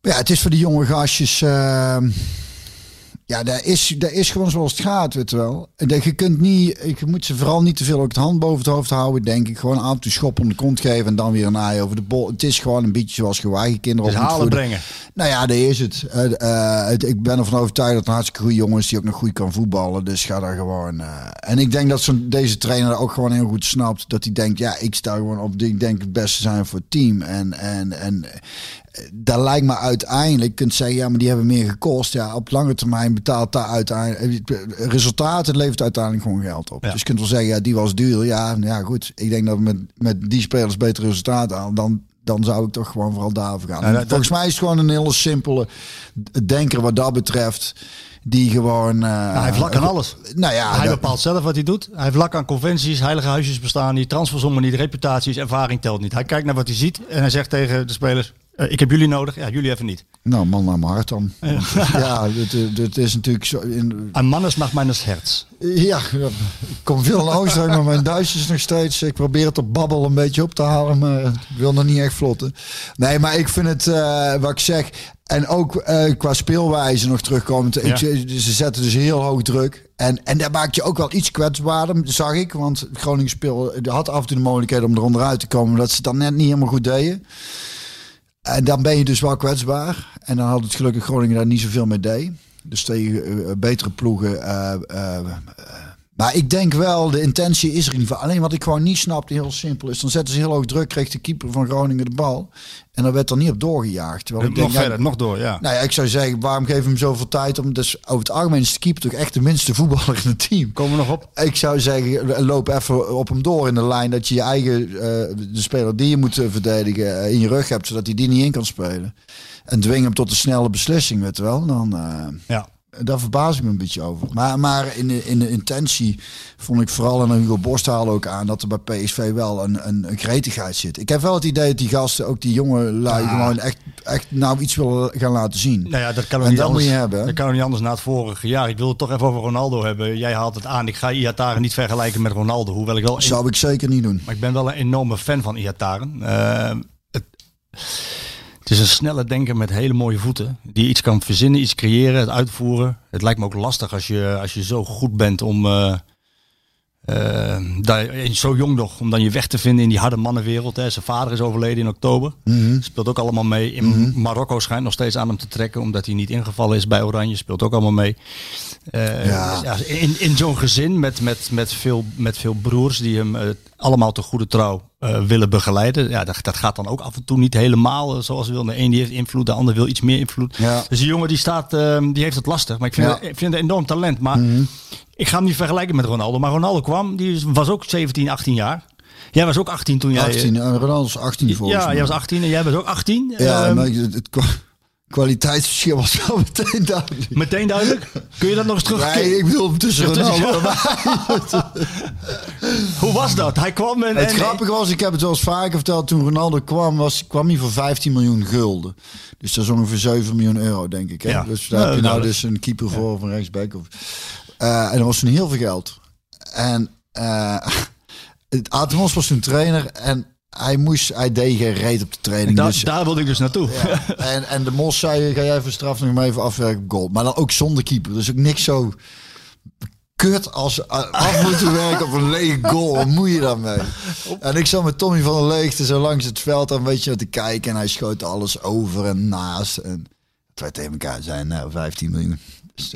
Maar ja, het is voor die jonge gastjes... Uh, ja, daar is, daar is gewoon zoals het gaat, weet je wel. En dat je kunt niet, je moet ze vooral niet te veel ook de hand boven het hoofd houden, denk ik. Gewoon aan te schoppen om de kont geven en dan weer een ei over de bol. Het is gewoon een beetje zoals gewaagde kinderen dus op halen brengen. Nou ja, daar is het. Uh, uh, het. Ik ben ervan overtuigd dat een hartstikke goede jongen is die ook nog goed kan voetballen. Dus ga daar gewoon. Uh, en ik denk dat zo'n deze trainer ook gewoon heel goed snapt dat hij denkt, ja, ik sta gewoon op. Ik denk het beste zijn voor het team en en en. Daar lijkt me uiteindelijk, kunt zeggen, ja, maar die hebben meer gekost. Ja, op lange termijn betaalt daar uiteindelijk resultaten, levert uiteindelijk gewoon geld op. Ja. Dus je kunt wel zeggen, ja, die was duur. Ja, ja, goed. Ik denk dat we met, met die spelers beter resultaten halen dan, dan zou ik toch gewoon vooral daarvoor gaan. Ja, dat, Volgens mij is het gewoon een hele simpele denker wat dat betreft. Die gewoon... Uh, nou, hij heeft lak aan alles. Nou ja, hij dat... bepaalt zelf wat hij doet. Hij heeft lak aan conventies, heilige huisjes bestaan niet, transfersommen niet, reputaties, ervaring telt niet. Hij kijkt naar wat hij ziet en hij zegt tegen de spelers, Uh, ik heb jullie nodig, ja, jullie even niet. Nou, man naar mijn hart dan. Ja, ja dit, dit is natuurlijk zo... In... Een mannes mag mijnes herz. Ja, ik kom veel naar Oostenrijk, maar mijn Duits is nog steeds... Ik probeer het op babbel een beetje op te halen, maar ik wil nog niet echt vlotten. Nee, maar ik vind het, uh, wat ik zeg... En ook uh, qua speelwijze nog terugkomend. Ja. Ze zetten dus heel hoog druk. En, en daar maak je ook wel iets kwetsbaarder, zag ik. Want Groningen speel, had af en toe de mogelijkheid om eronder uit te komen. Dat ze het dan net niet helemaal goed deden. En dan ben je dus wel kwetsbaar. En dan had het gelukkig Groningen daar niet zoveel mee deed. Dus tegen betere ploegen. Uh, uh, maar ik denk wel, de intentie is er in ieder geval. Alleen wat ik gewoon niet snapte, heel simpel is. Dan zetten ze heel hoog druk, kreeg de keeper van Groningen de bal. En dan werd er niet op doorgejaagd. Terwijl ik denk, nog verder, ja, nog door, ja. Nou ja, ik zou zeggen, waarom geef hem zoveel tijd? Om, dus over het algemeen is de keeper toch echt de minste voetballer in het team. Komen we nog op? Ik zou zeggen, loop even op hem door in de lijn. Dat je je eigen, uh, de speler die je moet verdedigen, uh, in je rug hebt. Zodat hij die niet in kan spelen. En dwing hem tot een snelle beslissing, weet je wel. Dan, uh, ja. Daar verbaas ik me een beetje over. Maar, maar in, de, in de intentie vond ik vooral, en Hugo Borst haalde ook aan, dat er bij P S V wel een, een, een gretigheid zit. Ik heb wel het idee dat die gasten, ook die jongen, lui, ja. gewoon echt, echt nou iets willen gaan laten zien. Nou ja, dat kan ook en niet dat anders. Moet je hebben. Dat kan ook niet anders na het vorige jaar. Ik wil het toch even over Ronaldo hebben. Jij haalt het aan. Ik ga Ihattaren niet vergelijken met Ronaldo. Hoewel ik wel. Zou een... ik zeker niet doen. Maar ik ben wel een enorme fan van Ihattaren. Uh, het... Het is een snelle denker met hele mooie voeten. Die iets kan verzinnen, iets creëren, het uitvoeren. Het lijkt me ook lastig als je, als je zo goed bent om... Uh, uh, daar, zo jong nog, om dan je weg te vinden in die harde mannenwereld. Hè. Zijn vader is overleden in oktober. Mm-hmm. Speelt ook allemaal mee. In mm-hmm. Marokko schijnt nog steeds aan hem te trekken. Omdat hij niet ingevallen is bij Oranje. Speelt ook allemaal mee. Uh, ja. Ja, in in zo'n gezin met, met, met, veel, met veel broers die hem... Uh, allemaal te goede trouw uh, willen begeleiden. Ja, dat, dat gaat dan ook af en toe niet helemaal uh, zoals we willen. De een die heeft invloed, de ander wil iets meer invloed. Ja. Dus die jongen die staat, uh, die heeft het lastig. Maar ik vind, ja. het, ik vind het enorm talent. Maar mm-hmm. ik ga hem niet vergelijken met Ronaldo. Maar Ronaldo kwam, die was ook zeventien, achttien jaar. Jij was ook achttien toen jij... achttien, uh, Ronaldo was achttien volgens mij. Ja, jij was achttien en jij was ook achttien. Ja, uh, maar het, het kwam... kwaliteitsverschil was wel meteen duidelijk. Meteen duidelijk? Kun je dat nog eens terugkijken? Nee, ik bedoel tussen Ronaldo. Hoe was dat? Hij kwam en... Het en... grappige was, ik heb het wel eens vaker verteld, toen Ronaldo kwam, was, kwam hij voor vijftien miljoen gulden. Dus dat is ongeveer zeven miljoen euro, denk ik. Hè? Ja. Dus daar heb je nou dus een keeper voor ja. van rechtsback. Of, uh, en dat was toen heel veel geld. En uh, Atemos was toen trainer en... Hij moest, hij deed geen reet op de training. Da, dus, daar wilde ik dus naartoe. Ja. En, en de Mos zei, ga jij even straf nog maar even afwerken op goal. Maar dan ook zonder keeper. Dus ook niks zo kut als af moeten werken op een lege goal. Wat moet je daarmee? En ik zat met Tommy van der Leegte zo langs het veld aan een beetje naar te kijken. En hij schoot alles over en naast. En het werd tegen elkaar zijn, nou, vijftien miljoen. Dus,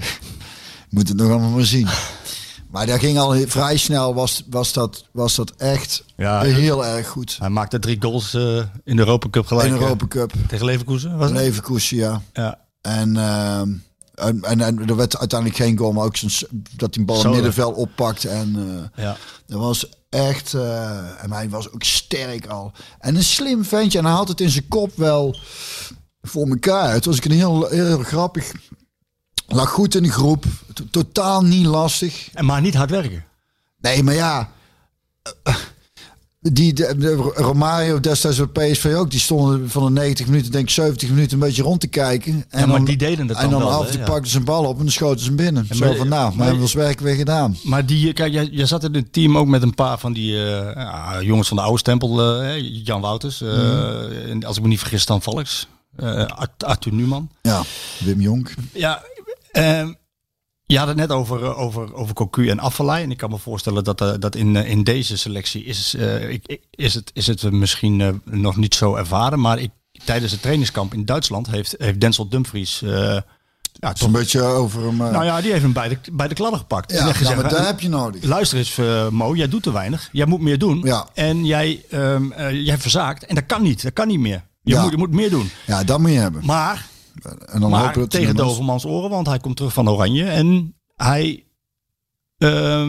moet het nog allemaal maar zien. Maar daar ging al vrij snel, was, was, dat, was dat echt ja, heel het, erg goed. Hij maakte drie goals uh, in de Europa Cup gelijk. In de Europa Cup. Tegen Leverkusen? Was het? Leverkusen, ja. ja. En, uh, en, en, en er werd uiteindelijk geen goal, maar ook dat hij een bal in middenveld oppakt. En uh, ja. dat was echt... Uh, en hij was ook sterk al. En een slim ventje. En hij had het in zijn kop wel voor elkaar. Het was ook een heel, heel grappig... Lag goed in de groep. T- totaal niet lastig. En maar niet hard werken. Nee, maar ja. Die, de, de Romario destijds bij P S V ook. Die stonden van de negentig minuten, denk ik zeventig minuten een beetje rond te kijken. En ja, maar dan, die deden dat en dan wel, af en toe pakten ze een bal op en dan schoten ze hem binnen. En zo maar, van, nou, maar, maar hebben we ons werk weer gedaan. Maar die, kijk, jij, jij zat in het team ook met een paar van die uh, uh, jongens van de oude stempel. Uh, Jan Wouters. Uh, mm-hmm. en als ik me niet vergis, Stan Valks. Uh, Arthur Newman. Ja, Wim Jonk. Ja, uh, je had het net over, over, over Cocu en Affelay. En ik kan me voorstellen dat, uh, dat in, uh, in deze selectie is, uh, ik, is, het, is het misschien uh, nog niet zo ervaren. Maar ik, tijdens het trainingskamp in Duitsland heeft, heeft Denzel Dumfries... Uh, ja, toch een beetje over hem... Uh... Nou ja, die heeft hem bij de, bij de kladden gepakt. Ja, en gezegd, nou, maar daar heb je nodig. Luister eens, uh, Mo, jij doet te weinig. Jij moet meer doen. Ja. En jij, um, uh, jij verzaakt. En dat kan niet. Dat kan niet meer. Je, ja. moet, je moet meer doen. Ja, dat moet je hebben. Maar, en dan maar hopen dat tegen Dovermans oren, want hij komt terug van Oranje. En hij uh,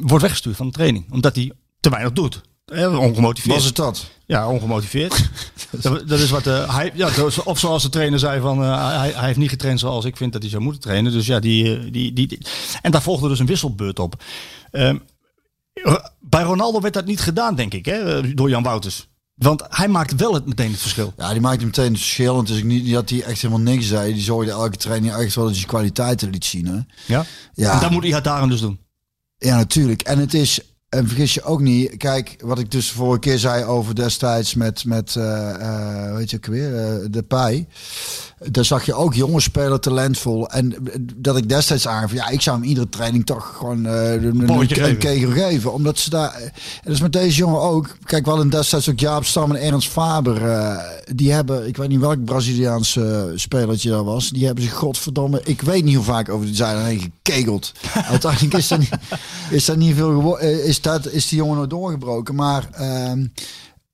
wordt weggestuurd van de training. Omdat hij te weinig doet. Ongemotiveerd. Was het dat? Ja, ongemotiveerd. dat, dat is wat uh, hij, ja, of zoals de trainer zei, van, uh, hij, hij heeft niet getraind zoals ik vind dat hij zou moeten trainen. Dus ja, die, die, die, die. En daar volgde dus een wisselbeurt op. Uh, bij Ronaldo werd dat niet gedaan, denk ik, hè, door Jan Wouters. Want hij maakt wel het meteen het verschil. Ja, die maakte meteen het verschil. Want het is niet dat hij echt helemaal niks zei. Die zorgde elke training echt wel dat hij kwaliteiten liet zien. Hè? Ja? Ja. En dat moet Ihattaren dus doen. Ja, natuurlijk. En het is... En vergis je ook niet, kijk, wat ik dus vorige keer zei over destijds met, met uh, uh, weet je ook weer, uh, Depay. Daar zag je ook jonge spelers talentvol. En dat ik destijds aangaf, ja, ik zou hem iedere training toch gewoon uh, een, een geven. kegel geven. Omdat ze daar, en dat is met deze jongen ook. Kijk, we hadden destijds ook Jaap Stam en Ernst Faber. Uh, die hebben, ik weet niet welk Braziliaanse uh, spelertje dat was. Die hebben zich, godverdomme, ik weet niet hoe vaak over die zijde heen gekegeld. Uiteindelijk is dat niet, is dat niet veel geworden. Is dat, is die jongen nooit doorgebroken. Maar uh,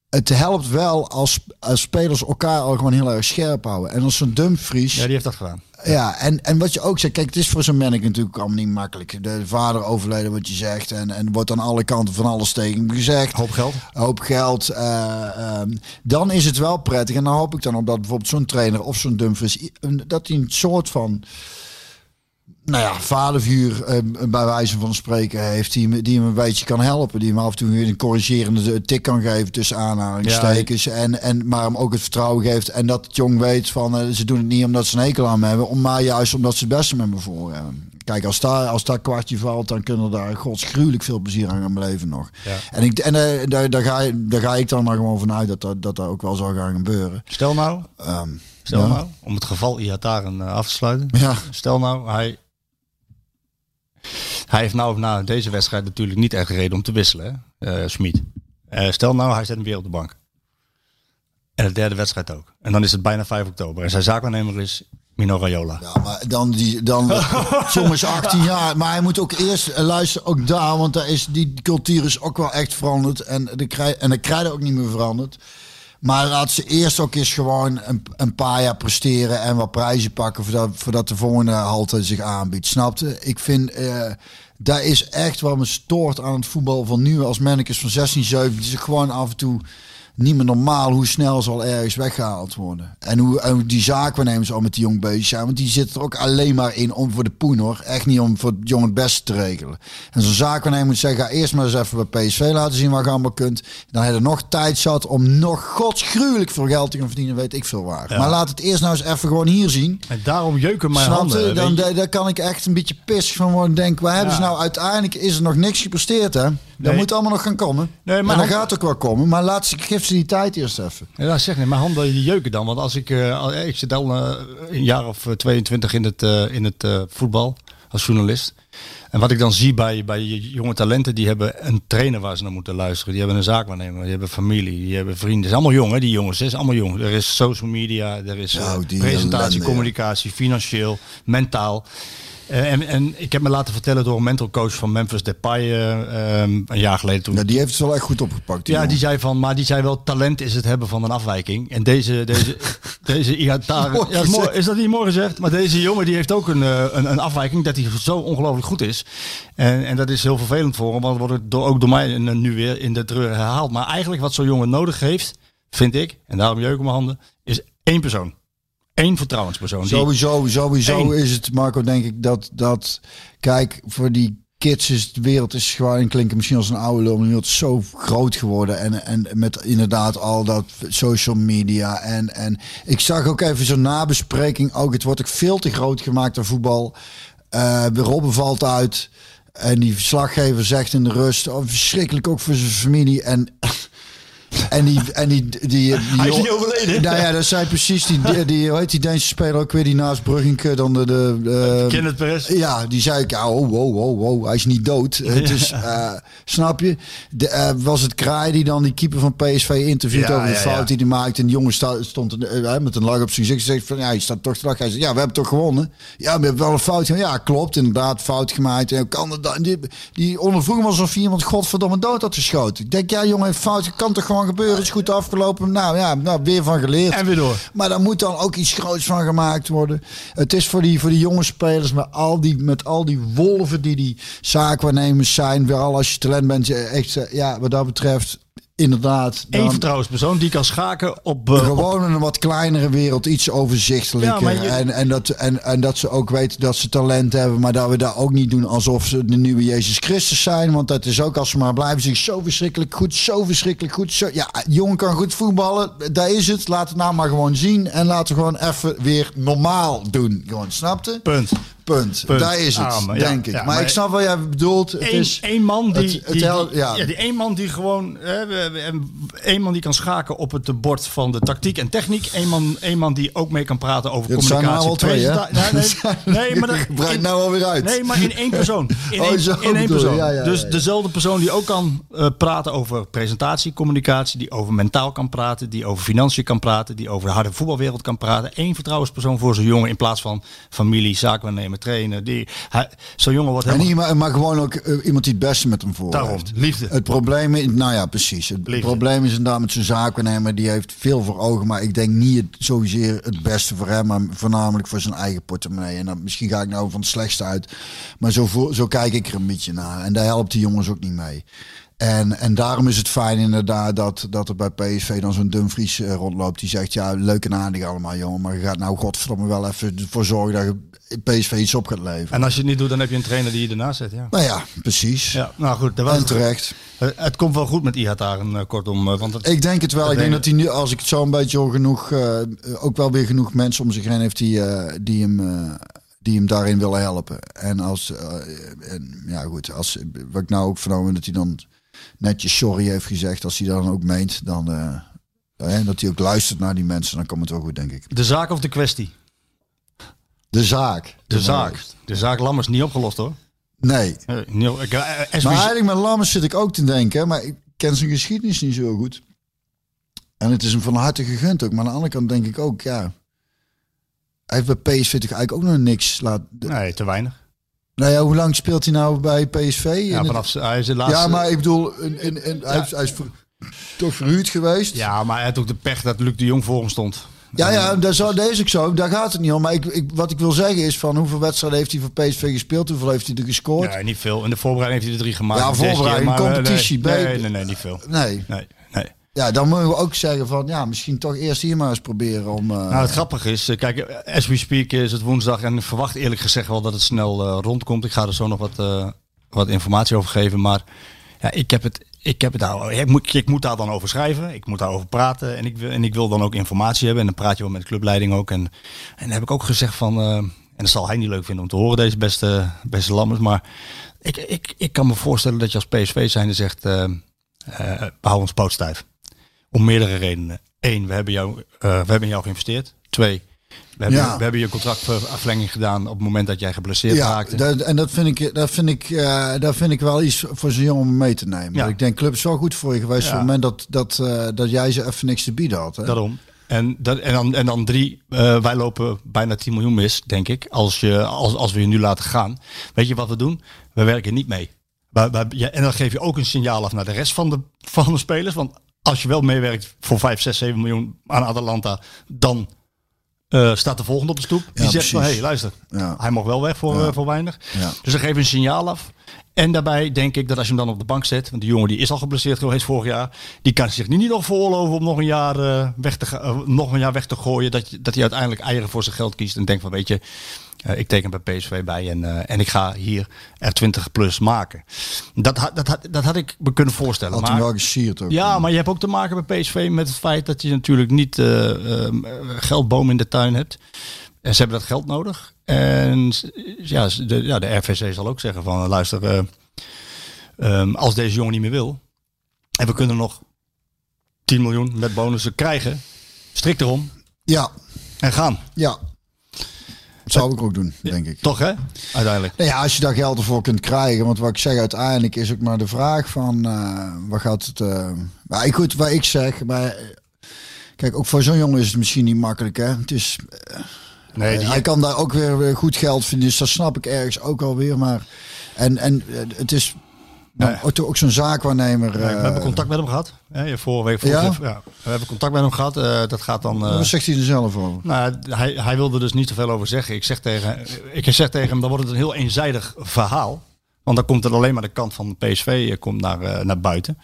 het helpt wel als, als spelers elkaar al gewoon heel erg scherp houden. En als zo'n Dumfries... Ja, die heeft dat gedaan. Ja, en, en wat je ook zegt, kijk, het is voor zo'n manneke natuurlijk allemaal niet makkelijk. De vader overleden, wat je zegt, en, en wordt aan alle kanten van alles tegen hem gezegd. Hoop geld. Hoop geld. Uh, um, dan is het wel prettig. En dan hoop ik dan op dat bijvoorbeeld zo'n trainer of zo'n Dumfries, dat hij een soort van... Nou ja, vadervuur eh, bij wijze van spreken heeft, die, die hem een beetje kan helpen. Die hem af en toe een corrigerende tik kan geven tussen aanhalingstekens. Ja, en, en, maar hem ook het vertrouwen geeft. En dat het jong weet van eh, ze doen het niet omdat ze een hekel aan me hebben. Maar juist omdat ze het beste met me voor hebben. Kijk, als daar, als daar kwartje valt, dan kunnen we daar godsgruwelijk veel plezier aan gaan beleven nog. Ja. En, ik, en eh, daar, daar, ga, daar ga ik dan maar gewoon vanuit dat dat, dat, dat ook wel zal gaan gebeuren. Stel nou, um, stel ja. nou om het geval Ihattaren af te sluiten. Ja. Stel nou, hij... Hij heeft nou na deze wedstrijd natuurlijk niet echt reden om te wisselen, hè? Uh, Schmidt. Uh, stel nou, hij zet hem weer op de bank. En de derde wedstrijd ook. En dan is het bijna vijf oktober. En zijn zaakwaarnemer is Mino Raiola. Ja, maar dan, die, dan soms achttien jaar. Maar hij moet ook eerst luisteren, ook daar. Want daar is, die cultuur is ook wel echt veranderd. En de krijg en de krijg ook niet meer veranderd. Maar laat ze eerst ook eens gewoon een, een paar jaar presteren en wat prijzen pakken voordat, voordat de volgende halte zich aanbiedt. Snapte? Ik vind, uh, daar is echt wat me stoort aan het voetbal van nu als mannetjes van zestien, zeventien. Het is gewoon af en toe niet meer normaal hoe snel ze al ergens weggehaald worden. En hoe, en hoe die zaakwaarnemers al met die jong bezig zijn. Want die zitten er ook alleen maar in om voor de poen, hoor. Echt niet om voor het jong het beste te regelen. En zo'n zaakwaarnemer moet zeggen, ga eerst maar eens even bij P S V laten zien wat je allemaal kunt. Dan heb je nog tijd zat om nog godsgruwelijk veel geld te gaan verdienen. Weet ik veel waar. Ja. Maar laat het eerst nou eens even gewoon hier zien. En daarom jeuken mijn Snap handen. Dan, dan, dan kan ik echt een beetje pissig van worden. Denk, waar hebben ja. ze nou? Uiteindelijk is er nog niks gepresteerd, hè? Dat nee. moet allemaal nog gaan komen. Nee, maar en dat hand... gaat ook wel komen. Maar laat ze, geef ze die tijd eerst even. Ja, dat zeg niet. Mijn handen jeuken dan. Want als ik, uh, ik zit al uh, een jaar of tweeëntwintig in het, uh, in het uh, voetbal als journalist. En wat ik dan zie bij, bij jonge talenten, die hebben een trainer waar ze naar moeten luisteren. Die hebben een zaakwaarnemer, die hebben familie, die hebben vrienden. Het is allemaal jong, hè, die jongens. Het is allemaal jong. Er is social media, er is uh, oh, presentatie, ellende, communicatie, ja. financieel, mentaal. Uh, en, en ik heb me laten vertellen door een mental coach van Memphis Depay uh, um, een jaar geleden. Toen... Ja, die heeft het wel echt goed opgepakt. Die ja, man. die zei van, maar die zei wel, talent is het hebben van een afwijking. En deze, deze, deze Ihattaren, ja, is, is dat niet mooi gezegd? Maar deze jongen die heeft ook een, een, een afwijking dat hij zo ongelooflijk goed is. En, en dat is heel vervelend voor hem, want dat wordt door, ook door mij nu weer in de treur herhaald. Maar eigenlijk wat zo'n jongen nodig heeft, vind ik, en daarom jeuken mijn handen, is één persoon. Eén vertrouwenspersoon. Sowieso, sowieso Eén. is het, Marco, denk ik, dat, dat... Kijk, voor die kids is de wereld is gewoon... En klinkt misschien als een oude lul, maar de wereld is zo groot geworden. En, en met inderdaad al dat social media. En, en ik zag ook even zo'n nabespreking. Ook, het wordt ook veel te groot gemaakt door voetbal. Uh, Robben valt uit. En die verslaggever zegt in de rust... Oh, verschrikkelijk ook voor zijn familie. En... En die, en die, die, die, die hij is niet overleden. Nou ja, dat zijn precies die, die, die hoe heet die Deense speler ook weer, die naast Bruggenke dan de, de, de Kenneth Perez. Ja, die zei ik, oh, wow, wow, wow, hij is niet dood. Ja. Dus, uh, snap je? De, uh, was het Kraai die dan die keeper van P S V interviewt ja, over de ja, fout ja. die hij maakte en die jongen sta, stond uh, met een lach op zijn gezicht en zegt van, ja, je staat toch te lachen. Hij zegt, ja, we hebben toch gewonnen. Ja, we hebben wel een fout gemaakt. Ja, klopt, inderdaad, fout gemaakt. En kan het dan? Die, die ondervroeg me alsof iemand godverdomme dood had geschoten. Ik denk, ja, jongen, fout kan toch gewoon gebeuren, is goed afgelopen. Nou ja, nou, weer van geleerd. En weer door. Maar daar moet dan ook iets groots van gemaakt worden. Het is voor die, voor die jonge spelers, maar al die, met al die wolven die die zaakwaarnemers zijn, weer al als je talent bent, echt, ja, wat dat betreft, inderdaad. Eén vertrouwenspersoon die kan schaken op... Uh, gewoon op... een wat kleinere wereld, iets overzichtelijker. Ja, je... en, en, dat, en, en dat ze ook weten dat ze talent hebben, maar dat we daar ook niet doen alsof ze de nieuwe Jezus Christus zijn. Want dat is ook, als ze maar blijven zich zo verschrikkelijk goed, zo verschrikkelijk goed. Zo... Ja, jongen kan goed voetballen, daar is het. Laat het nou maar gewoon zien en laten we gewoon even weer normaal doen. Gewoon, snapte? Punt. Punt. Punt. Daar is het, Amen. denk ja, ik. Ja, maar, maar ik snap wat jij bedoelt. Het een, is een man die, het, het die, hel, ja. Ja, die een man die gewoon, hè, een man die kan schaken op het bord van de tactiek en techniek. Een man, een man die ook mee kan praten over ja, communicatie. Het zijn nou al twee, hè? Nee, nee, nee, maar dat breidt nou alweer uit. Nee, maar in één persoon. In oh, één, zo in één persoon. Ja, ja, dus ja, ja. dezelfde persoon die ook kan uh, praten over presentatie, communicatie, die over mentaal kan praten, die over financiën kan praten, die over de harde voetbalwereld kan praten. Eén vertrouwenspersoon voor zo'n jongen in plaats van familie, zaakwaarnemer, trainen. Die, hij, zo'n jongen wordt helemaal... En iemand, maar gewoon ook uh, iemand die het beste met hem voor Daarom, heeft. Liefde. Het probleem is... Nou ja, precies. Het liefde. probleem is inderdaad met zijn zaakwaarnemer. Die heeft veel voor ogen. Maar ik denk niet het, zozeer het beste voor hem. Maar voornamelijk voor zijn eigen portemonnee. En dan, misschien ga ik nou van het slechtste uit. Maar zo, voor, zo kijk ik er een beetje naar. En daar helpt die jongens ook niet mee. En, en daarom is het fijn inderdaad dat, dat er bij P S V dan zo'n Dumfries uh, rondloopt. Die zegt, ja, leuk en aardig allemaal, jongen. Maar je gaat nou godverdomme wel even voor zorgen dat je P S V iets op gaat leveren. En als je het niet doet, dan heb je een trainer die je erna zet, ja. Nou ja, precies. Ja, nou goed, dat was en terecht. Het, het komt wel goed met Ihattaren, uh, kortom. Uh, want het, ik denk het wel. Het ik denk dat hij nu, als ik het zo een beetje hoor, genoeg, uh, ook wel weer genoeg mensen om zich heen heeft die, uh, die hem... Uh, die hem daarin willen helpen. En als... Uh, en, ja goed, als wat ik nou ook vernomen dat hij dan netjes sorry heeft gezegd, als hij dan ook meent, dan... Uh, en dat hij ook luistert naar die mensen, dan komt het wel goed, denk ik. De zaak of de kwestie? De zaak. De zaak. De zaak Lammers niet opgelost, hoor. Nee. Uh, niet op, uh, maar eigenlijk met Lammers zit ik ook te denken, maar ik ken zijn geschiedenis niet zo goed. En het is hem van harte gegund ook. Maar aan de andere kant denk ik ook, ja... Hij heeft bij P S V eigenlijk ook nog niks laten... Nee, te weinig. Nou ja, hoe lang speelt hij nou bij P S V? Ja, vanaf hij is de laatste... Ja, maar ik bedoel, in, in, in, ja. hij is, hij is ver, toch verhuurd geweest. Ja, maar hij had ook de pech dat Luc de Jong voor hem stond. Ja, ja, dat is ook zo. Daar gaat het niet om. Maar ik, ik, wat ik wil zeggen is van hoeveel wedstrijden heeft hij voor P S V gespeeld? Hoeveel heeft hij er gescoord? Nee, niet veel. In de voorbereiding heeft hij er drie gemaakt. Ja, voorbereiding, maar, competitie. Nee, nee, nee, nee, niet veel. Nee. Nee, nee. Ja, dan moeten we ook zeggen van, ja, misschien toch eerst hier maar eens proberen om... Uh... Nou, het grappige is, kijk, as we speak is het woensdag en ik verwacht eerlijk gezegd wel dat het snel uh, rondkomt. Ik ga er zo nog wat, uh, wat informatie over geven, maar ja, ik heb het... Ik, heb het daar, ik, moet, ik moet daar dan over schrijven, ik moet daarover praten en ik, en ik wil dan ook informatie hebben. En dan praat je wel met de clubleiding ook. En, en dan heb ik ook gezegd van, uh, en dat zal hij niet leuk vinden om te horen, deze beste, beste Lammers, maar ik, ik, ik kan me voorstellen dat je als P S V zijnde zegt, uh, uh, hou ons poot stijf. Om meerdere redenen. Eén, we hebben, jou, uh, we hebben in jou geïnvesteerd. Twee, we hebben, ja. we hebben je contractverlenging gedaan op het moment dat jij geblesseerd ja, raakte. Dat, en dat vind, ik, dat, vind ik, uh, dat vind ik wel iets voor zo'n jongen om mee te nemen. Ja. Ik denk, club is wel goed voor je geweest ja. op het moment dat, dat, uh, dat jij ze even niks te bieden had. Hè? Daarom. En, dat, en, dan, en dan drie, uh, wij lopen bijna tien miljoen mis, denk ik, als, je, als, als we je nu laten gaan. Weet je wat we doen? We werken niet mee. We, we, ja, en dan geef je ook een signaal af naar de rest van de, van de spelers, want als je wel meewerkt voor vijf, zes, zeven miljoen aan Atalanta, dan uh, staat de volgende op de stoep. Die ja, zegt van, hé, hey, luister, ja. hij mag wel weg voor, ja. uh, voor weinig. Ja. Dus dan geef je een signaal af. En daarbij denk ik dat als je hem dan op de bank zet, want die jongen die is al geblesseerd geweest vorig jaar, die kan zich niet nog veroorloven om nog een jaar, uh, weg, te, uh, nog een jaar weg te gooien, dat, dat hij uiteindelijk eieren voor zijn geld kiest en denkt van, weet je, uh, ik teken bij P S V bij en, uh, en ik ga hier er twintig plus maken. Dat, ha, dat, dat had ik me kunnen voorstellen. Had maar, hem wel gesierd ook. Ja, maar je hebt ook te maken bij P S V met het feit dat je natuurlijk niet uh, uh, geldboom in de tuin hebt. En ze hebben dat geld nodig. En ja, de, ja, de R V C zal ook zeggen van, luister, uh, um, als deze jongen niet meer wil, en we kunnen nog tien miljoen met bonussen krijgen, strikt erom. Ja. En gaan. Ja. Dat zou ik ook doen, denk ik. Toch, hè? Uiteindelijk. Nou ja, als je daar geld ervoor kunt krijgen. Want wat ik zeg uiteindelijk is ook maar de vraag van, uh, waar gaat het... Uh, maar goed, wat ik zeg, maar kijk, ook voor zo'n jongen is het misschien niet makkelijk, hè? Het is... Uh, Nee, die... Hij kan daar ook weer goed geld vinden, dus dat snap ik ergens ook alweer. Maar en, en het is nou, ja. ook zo'n zaakwaarnemer. Ja, we hebben contact met hem gehad. Hè, vorige week. Vorige ja? Week ja, we hebben contact met hem gehad. Uh, dat gaat dan. Uh... Wat zegt hij er zelf over? Nou, hij, hij wilde dus niet zoveel over zeggen. Ik zeg tegen, ik zeg tegen hem, dan wordt het een heel eenzijdig verhaal. Want dan komt er alleen maar de kant van de P S V komt naar, uh, naar buiten.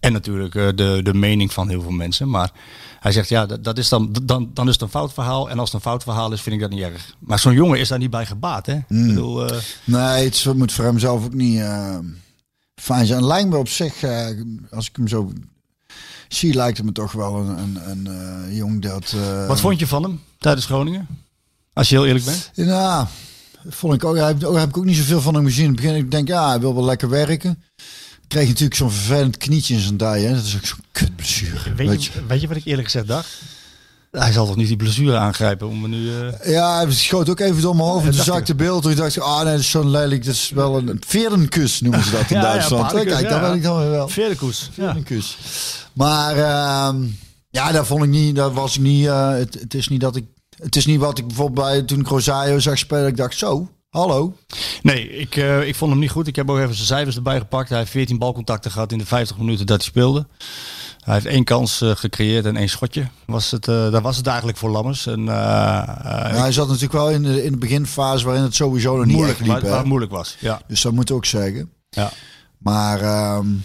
En natuurlijk uh, de, de mening van heel veel mensen. Maar hij zegt, ja, dat, dat is dan, dan, dan is het een fout verhaal. En als het een fout verhaal is, vind ik dat niet erg. Maar zo'n jongen is daar niet bij gebaat, hè? Mm. Ik bedoel, uh... Nee, het moet voor hem zelf ook niet uh, fijn zijn. Lijkt me op zich, uh, als ik hem zo zie, lijkt het me toch wel een, een, een uh, jong dat... Uh... Wat vond je van hem tijdens Groningen? Als je heel eerlijk bent. Ja... vond ik ook, daar heb, heb ik ook niet zoveel van hem gezien. In het begin, ik denk, ja, hij wil wel lekker werken. Kreeg natuurlijk zo'n vervelend knietje in zijn dij. Hè? Dat is ook zo'n kutblessure. Weet, weet, je, weet je wat ik eerlijk gezegd dacht? Hij zal toch niet die blessure aangrijpen om me nu... Uh... Ja, hij schoot ook even door mijn hoofd. En toen zag ik de beeld. Toen dacht ik, ah oh nee, dat is zo'n lelijk. Dat is wel een verenkus noemen ze dat in ja, Duitsland. Ja, kijk, ja. Dat weet ik dan weer wel. Verenkus. Verenkus. Ja. Maar uh, ja, daar vond ik niet... Daar was ik niet uh, het, het is niet dat ik... Het is niet wat ik bijvoorbeeld bij toen ik Rosario zag spelen. Ik dacht zo, hallo. Nee, ik, uh, ik vond hem niet goed. Ik heb ook even zijn cijfers erbij gepakt. Hij heeft veertien balcontacten gehad in de vijftig minuten dat hij speelde. Hij heeft één kans uh, gecreëerd en één schotje. Was het, uh, daar was het eigenlijk voor Lammers. En, uh, ja, hij zat natuurlijk wel in de, in de beginfase waarin het sowieso nog niet echt liep. Waar, waar het moeilijk was, ja. Dus dat moet ik ook zeggen. Ja. Maar... Um,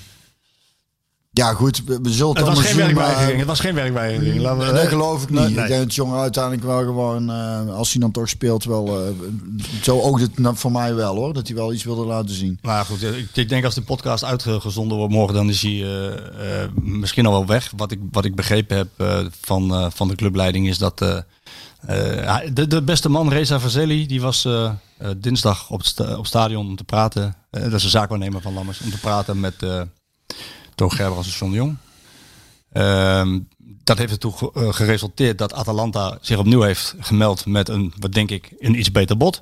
ja, goed, we zullen het, het was geen werkweigering. Het was geen werkweigering. Laten we, nee, dat geloof ik niet. Nee, nee. Ik denk dat Jong uiteindelijk wel gewoon, uh, als hij dan toch speelt, wel. Uh, zo ook dit, nou, voor mij wel hoor, dat hij wel iets wilde laten zien. Nou goed, ik, ik denk als de podcast uitgezonden wordt morgen, dan is hij uh, uh, misschien al wel weg. Wat ik, wat ik begrepen heb uh, van, uh, van de clubleiding is dat uh, uh, de, de beste man, Reza Vazelli, die was uh, uh, dinsdag op het sta- op stadion om te praten. Uh, dat is een zaakwaarnemer van Lammers, om te praten met... Uh, Gerber als John de Jong. Um, dat heeft ertoe geresulteerd dat Atalanta zich opnieuw heeft gemeld met een, wat denk ik, een iets beter bod.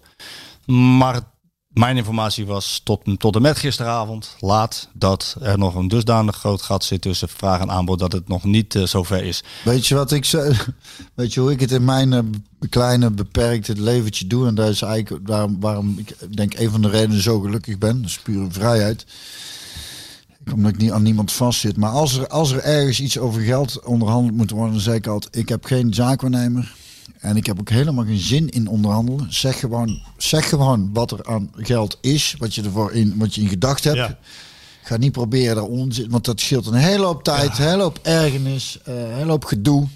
Maar mijn informatie was tot, tot en met gisteravond laat dat er nog een dusdanig groot gat zit tussen vraag en aanbod dat het nog niet uh, zover is. Weet je wat ik zei? Weet je hoe ik het in mijn uh, kleine beperkte leventje doe? En dat is eigenlijk waarom, waarom ik denk een van de redenen zo gelukkig ben. Dat is pure vrijheid. Omdat ik niet aan niemand vastzit. Maar als er, als er ergens iets over geld onderhandeld moet worden, dan zeg ik altijd, ik heb geen zaakwaarnemer. En ik heb ook helemaal geen zin in onderhandelen. Zeg gewoon, zeg gewoon wat er aan geld is, wat je ervoor in, wat je in gedacht hebt. Ja. Ga niet proberen daaronder te zitten, want dat scheelt een hele hoop tijd, ja. Een hele hoop ergernis, een hele hoop gedoe.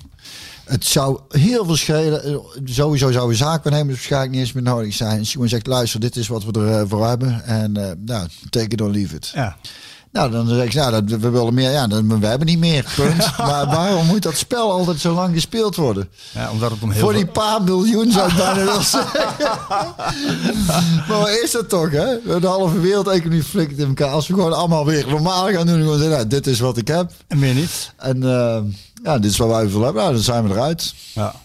Het zou heel veel schelen. Sowieso zouden zaakwaarnemers waarschijnlijk niet eens meer nodig zijn. Als je zegt, luister, dit is wat we ervoor hebben. En uh, nou, take it or leave it. Ja. Nou, dan zeg ik, nou, dat, we willen meer. Ja, dan, we hebben niet meer. Punt. Maar waarom moet dat spel altijd zo lang gespeeld worden? Ja, omdat het om heel Voor die paar miljoen zou ik bijna wel zeggen. Maar wat is dat toch, hè? De halve wereldeconomie flikt in elkaar. Als we gewoon allemaal weer normaal gaan doen, gewoon zeggen, nou, dit is wat ik heb. En meer niet. En uh, ja, dit is wat wij veel hebben. Nou, dan zijn we eruit. Ja.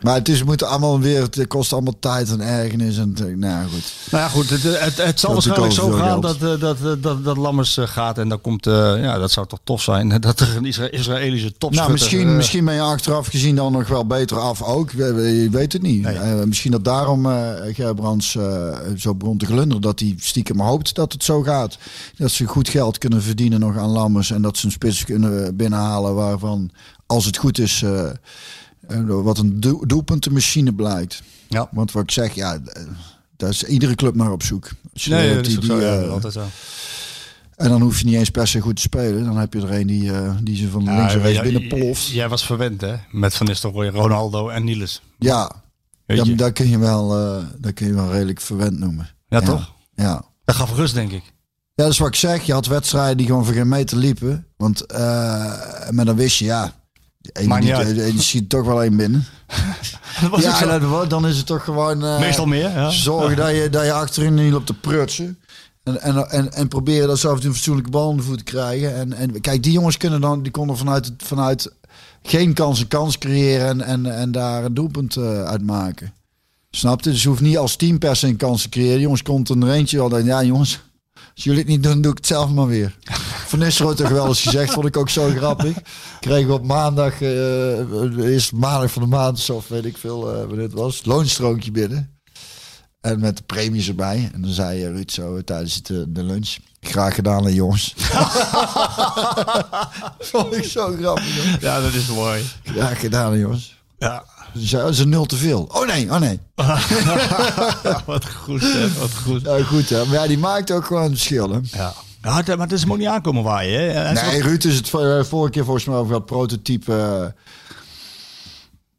Maar het is, moeten allemaal weer, het kost allemaal tijd en ergernis en nou goed. Nou ja, goed, het, het, het zal waarschijnlijk zo gaan dat, dat, dat, dat Lammers gaat en dan komt, uh, ja, dat zou toch tof zijn, dat er een Isra- Israëlische topschutter... Nou, misschien, uh, misschien ben je achteraf gezien dan nog wel beter af ook, je weet het niet. Nee. Uh, misschien dat daarom uh, Gerbrands uh, zo begon te glunderen, dat hij stiekem hoopt dat het zo gaat. Dat ze goed geld kunnen verdienen nog aan Lammers en dat ze een spits kunnen binnenhalen waarvan, als het goed is... Uh, Wat een do- doelpuntenmachine blijkt. Ja. Want wat ik zeg, ja, daar is iedere club naar op zoek. Nee, dat is die, zo, ja, uh, altijd zo. En dan hoef je niet eens per se goed te spelen. Dan heb je er een die, uh, die ze van ja, links en rechts binnen ploft. Jij was verwend, hè? Met Van Nistelrooy, Ronaldo en Niels. Ja, ja dat, kun je wel, uh, dat kun je wel redelijk verwend noemen. Ja, ja, toch? Ja. Dat gaf rust, denk ik. Ja, dat is wat ik zeg. Je had wedstrijden die gewoon voor geen meter liepen. Want, uh, maar dan wist je, ja... Je ziet toch wel één binnen. Dat ja, dat, dan is het toch gewoon... Uh, Meestal meer, ja. Zorgen ja. Dat, je, dat je achterin niet op te prutsen. En, en, en, en proberen dat ze af en toe een fatsoenlijke bal in de voet te krijgen. En, en, kijk, die jongens kunnen dan, die konden vanuit, vanuit geen kans een kans creëren en, en, en daar een doelpunt uh, uit maken. Snap je? Dus je hoeft niet als team per se een kans te creëren. Die jongens komt er eentje wel en ja jongens... Als jullie het niet doen, doe ik het zelf maar weer. Van Nistelrooy toch wel eens gezegd, vond ik ook zo grappig. Kregen we op maandag, uh, eerst maandag van de maand of weet ik veel uh, wanneer het was, het loonstrookje binnen. En met de premies erbij. En dan zei Ruud zo tijdens het, uh, de lunch, graag gedaan hè, jongens. Vond ik zo grappig. Jongens. Ja, dat is mooi. Graag gedaan hè, jongens. Ja. Ze is een nul te veel. Oh nee, oh nee. Ja, wat goed, hè, wat goed. Ja, goed, hè. Maar ja, die maakt ook gewoon verschillen. Ja. Ja, maar het is hem ook niet aankomen waaien, hè? En nee, Ruud is het vorige keer volgens mij over dat prototype uh,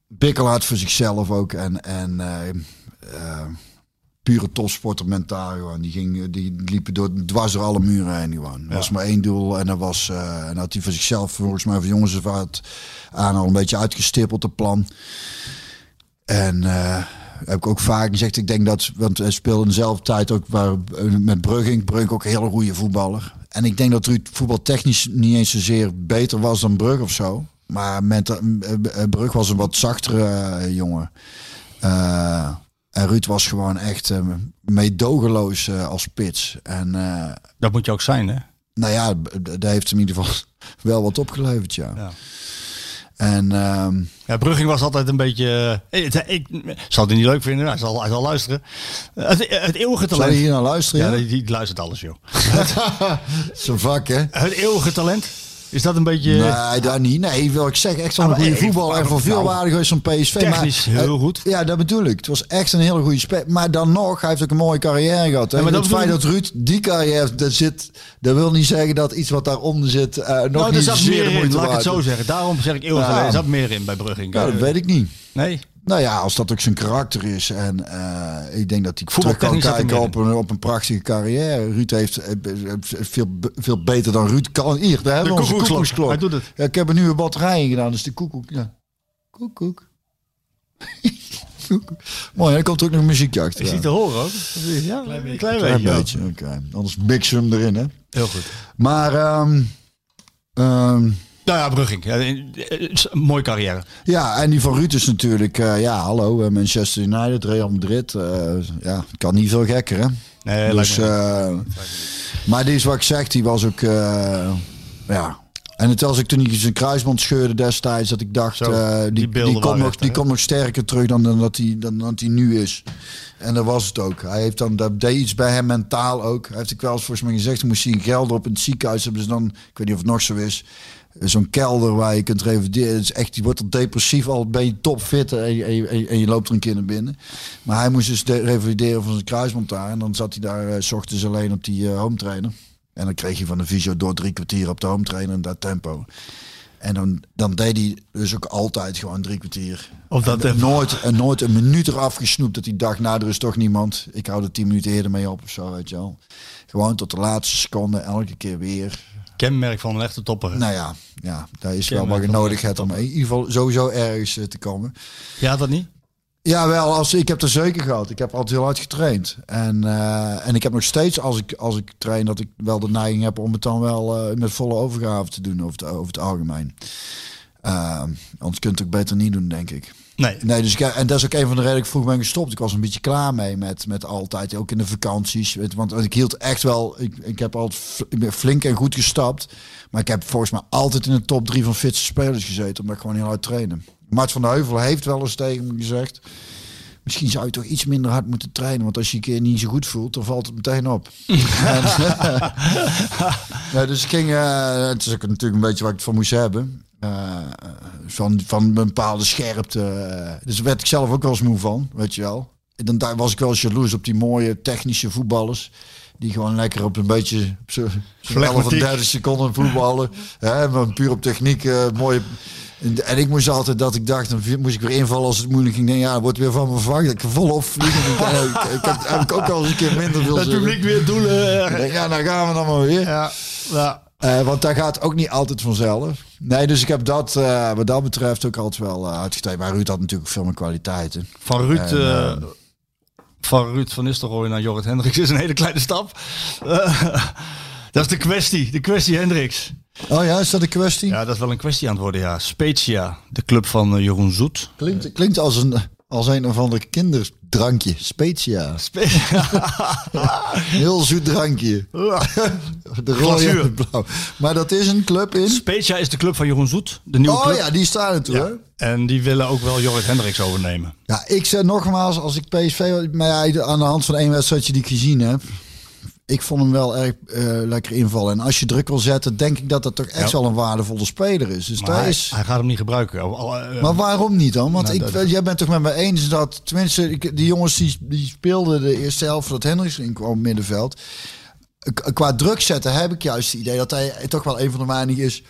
bikkelhard voor zichzelf ook en en uh, uh, pure topsporter mentaal gewoon. Die ging, die liepen door dwars door alle muren heen gewoon. Er ja. was maar één doel en dat was, uh, en had hij voor zichzelf volgens mij van jongens aan al een beetje uitgestippeld het plan. En uh, heb ik ook vaak gezegd. Ik denk dat, want hij speelde in dezelfde tijd ook waar, met Brugge. Brugge ook een hele goede voetballer. En ik denk dat Ruud voetbaltechnisch niet eens zozeer beter was dan Brugge of zo. Maar met, Brugge was een wat zachtere uh, jongen. Uh, en Ruud was gewoon echt uh, meedogenloos uh, als spits. En, uh, dat moet je ook zijn, hè? Nou ja, daar heeft hem in ieder geval wel wat opgeleverd, ja. ja. En, um... ja, Brugging was altijd een beetje... Uh, ik, ik zal het niet leuk vinden, hij zal, hij zal luisteren. Uh, het, het eeuwige talent... Zal hij hier naar luisteren? Ja, ja, die luistert alles, joh. Zo'n vak, hè? Het eeuwige talent, is dat een beetje... Nee, daar niet. Nee, wil ik zeggen. Echt zo'n ah, goede voetballer en voor veel waardiger is zo'n P S V. Technisch maar, heel uh, goed. Ja, dat bedoel ik. Het was echt een hele goede spel. Maar dan nog, hij heeft ook een mooie carrière gehad. Ja, maar dat het feit dat Ruud die carrière heeft, dat zit... Dat wil niet zeggen dat iets wat daaronder zit uh, nog nou, niet zeer de moeite waard is. Laat ik het zo zeggen. Daarom zeg ik eeuwig alleen. Nou, er zat meer in bij Brugging. Nou, dat weet ik niet. Nee? Nou ja, als dat ook zijn karakter is. En uh, ik denk dat hij terug kan kijken op een, op een prachtige carrière. Ruud heeft uh, veel, veel beter dan Ruud kan. Hier, daar hebben we onze koekoeksklok. Hij doet het. Ja, ik heb een nieuwe batterij gedaan, dus de koekoek. Ja. Koekoek. koekoek. Mooi, dan komt er ook nog muziekje achter. Is hij te horen ook? Ja, een klein beetje. Klein klein beetje, beetje. Okay. Anders mixen we hem erin, hè? Heel goed. Maar... Um, um, Nou ja, Brugging. Ja, een mooie carrière. Ja, en die van Ruud is natuurlijk... Uh, ja, hallo, Manchester United, Real Madrid. Uh, ja, kan niet veel gekker, hè? Nee, dus, uh, maar die is wat ik zeg, die was ook... Uh, ja. En het was ik toen hij zijn kruisband scheurde destijds... dat ik dacht, Zo, uh, die, die, die komt nog, die kom nog sterker terug dan, dan, dat hij, dan dat hij nu is. En dat was het ook. Hij heeft dan, dat deed iets bij hem mentaal ook. Hij heeft ik wel eens volgens mij gezegd... dan moest hij een geld op in het ziekenhuis hebben. Dus dan, ik weet niet of het nog zo is... Zo'n kelder waar je kunt revalideren. Het is echt, die wordt al depressief, al ben je topfit en je, en, je, en je loopt er een keer naar binnen. Maar hij moest dus de- revalideren van zijn kruisband daar. En dan zat hij daar uh, 's ochtends alleen op die uh, home trainer. En dan kreeg je van de fysio door drie kwartier op de home trainer en dat tempo. En dan, dan deed hij dus ook altijd gewoon drie kwartier. Of dat en, en nooit, en nooit een minuut eraf gesnoept dat hij dacht, nou er is toch niemand. Ik hou er tien minuten eerder mee op of zo, weet je wel. Gewoon tot de laatste seconde, elke keer weer. Kenmerk van een echte topper. Nou ja, ja daar is kenmerk wel wat je nodig hebt om in ieder geval sowieso ergens uh, te komen. Ja, dat niet? Ja, wel. Als, ik heb er zeker gehad. Ik heb altijd heel hard getraind. En, uh, en ik heb nog steeds, als ik, als ik train, dat ik wel de neiging heb om het dan wel uh, met volle overgave te doen over het, over het algemeen. Uh, anders kunt het ook beter niet doen, denk ik. Nee. nee dus ik, en dat is ook een van de redenen dat ik vroeg ben gestopt. Ik was een beetje klaar mee met, met altijd, ook in de vakanties. Weet, want, want ik hield echt wel, ik, ik heb altijd ik ben flink en goed gestapt. Maar ik heb volgens mij altijd in de top drie van fitste spelers gezeten. Omdat ik gewoon heel hard trainen. Mart van den Heuvel heeft wel eens tegen me gezegd. Misschien zou je toch iets minder hard moeten trainen. Want als je je keer niet zo goed voelt, dan valt het meteen op. en, nee, dus ik ging, uh, het is ook natuurlijk een beetje wat ik van moest hebben. Uh, van, van een bepaalde scherpte. Dus daar werd ik zelf ook wel eens moe van, weet je wel. En dan daar was ik wel eens jaloers op die mooie technische voetballers. Die gewoon lekker op een beetje op zo'n elf of dertig seconden voetballen. Hè, maar puur op techniek. Uh, mooie. En, en ik moest altijd dat ik dacht, dan moest ik weer invallen als het moeilijk ging. Denk, ja, dat wordt weer van me vervangen. Dat ik volop vliegen. ik, ik heb, heb ik ook al eens een keer minder veel. Dat publiek weer doelen. Denk, ja, nou gaan we dan maar weer. Ja, ja. Uh, want daar gaat ook niet altijd vanzelf. Nee, dus ik heb dat uh, wat dat betreft ook altijd wel uh, uitgetreden. Maar Ruud had natuurlijk veel meer kwaliteiten. Van Ruud en, uh, uh, van Ruud van Nistelrooy naar Jorrit Hendriks is een hele kleine stap. Uh, dat is de kwestie. De kwestie Hendriks. Oh ja, is dat een kwestie? Ja, dat is wel een kwestie aan het worden, ja. Spezia, de club van uh, Jeroen Zoet. Klinkt, uh, klinkt als een... Als een of ander kinderdrankje. Spezia. Spezia. Heel zoet drankje. De rode blauw. Maar dat is een club in... Spezia is de club van Jeroen Zoet. De nieuwe oh club. Ja, die staan er toe. Ja. En die willen ook wel Jorrit Hendriks overnemen. Ja, ik zeg nogmaals, als ik P S V... Maar ja, aan de hand van één wedstrijdje die ik gezien heb... Ik vond hem wel erg uh, lekker invallen. En als je druk wil zetten, denk ik dat dat toch echt ja. wel een waardevolle speler is. Dus daar hij, is... hij gaat hem niet gebruiken. Al, uh, maar waarom niet dan? Want nou, ik, dat... jij bent toch met me eens dat... Tenminste, ik, die jongens die, die speelden de eerste helft dat Hendriks in kwam middenveld. Qua druk zetten heb ik juist het idee dat hij toch wel een van de weinigen is...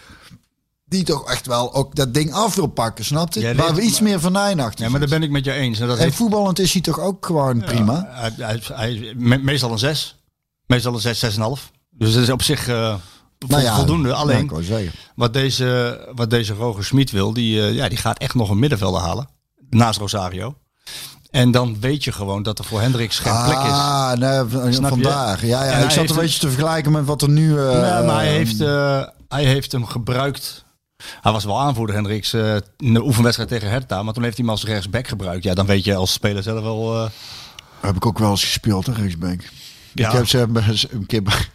die toch echt wel ook dat ding af wil pakken, snap je? Waar we iets maar, meer van Nijnacht. Ja, maar daar ben ik met jou eens. En, dat en heeft... voetballend is hij toch ook gewoon ja, prima? Hij, hij, hij, me, meestal een zes. Meestal een zes, zes komma vijf. Dus dat is op zich uh, vo- nou ja, voldoende. Alleen, wat deze, wat deze Roger Schmidt wil, die, uh, ja, die gaat echt nog een middenvelder halen. Naast Rosario. En dan weet je gewoon dat er voor Hendriks geen ah, plek is. Ah, nee, vandaag. Ja, ja. Ik zat een beetje te vergelijken met wat er nu... Uh, ja, maar hij heeft, uh, hij heeft hem gebruikt... Hij was wel aanvoerder, Hendriks, uh, in de oefenwedstrijd tegen Hertha. Maar toen heeft hij hem als rechtsback gebruikt. Ja, dan weet je als speler zelf wel... Uh... Heb ik ook wel eens gespeeld, hè, rechtsback. Ja. Ik heb ze een keer bij,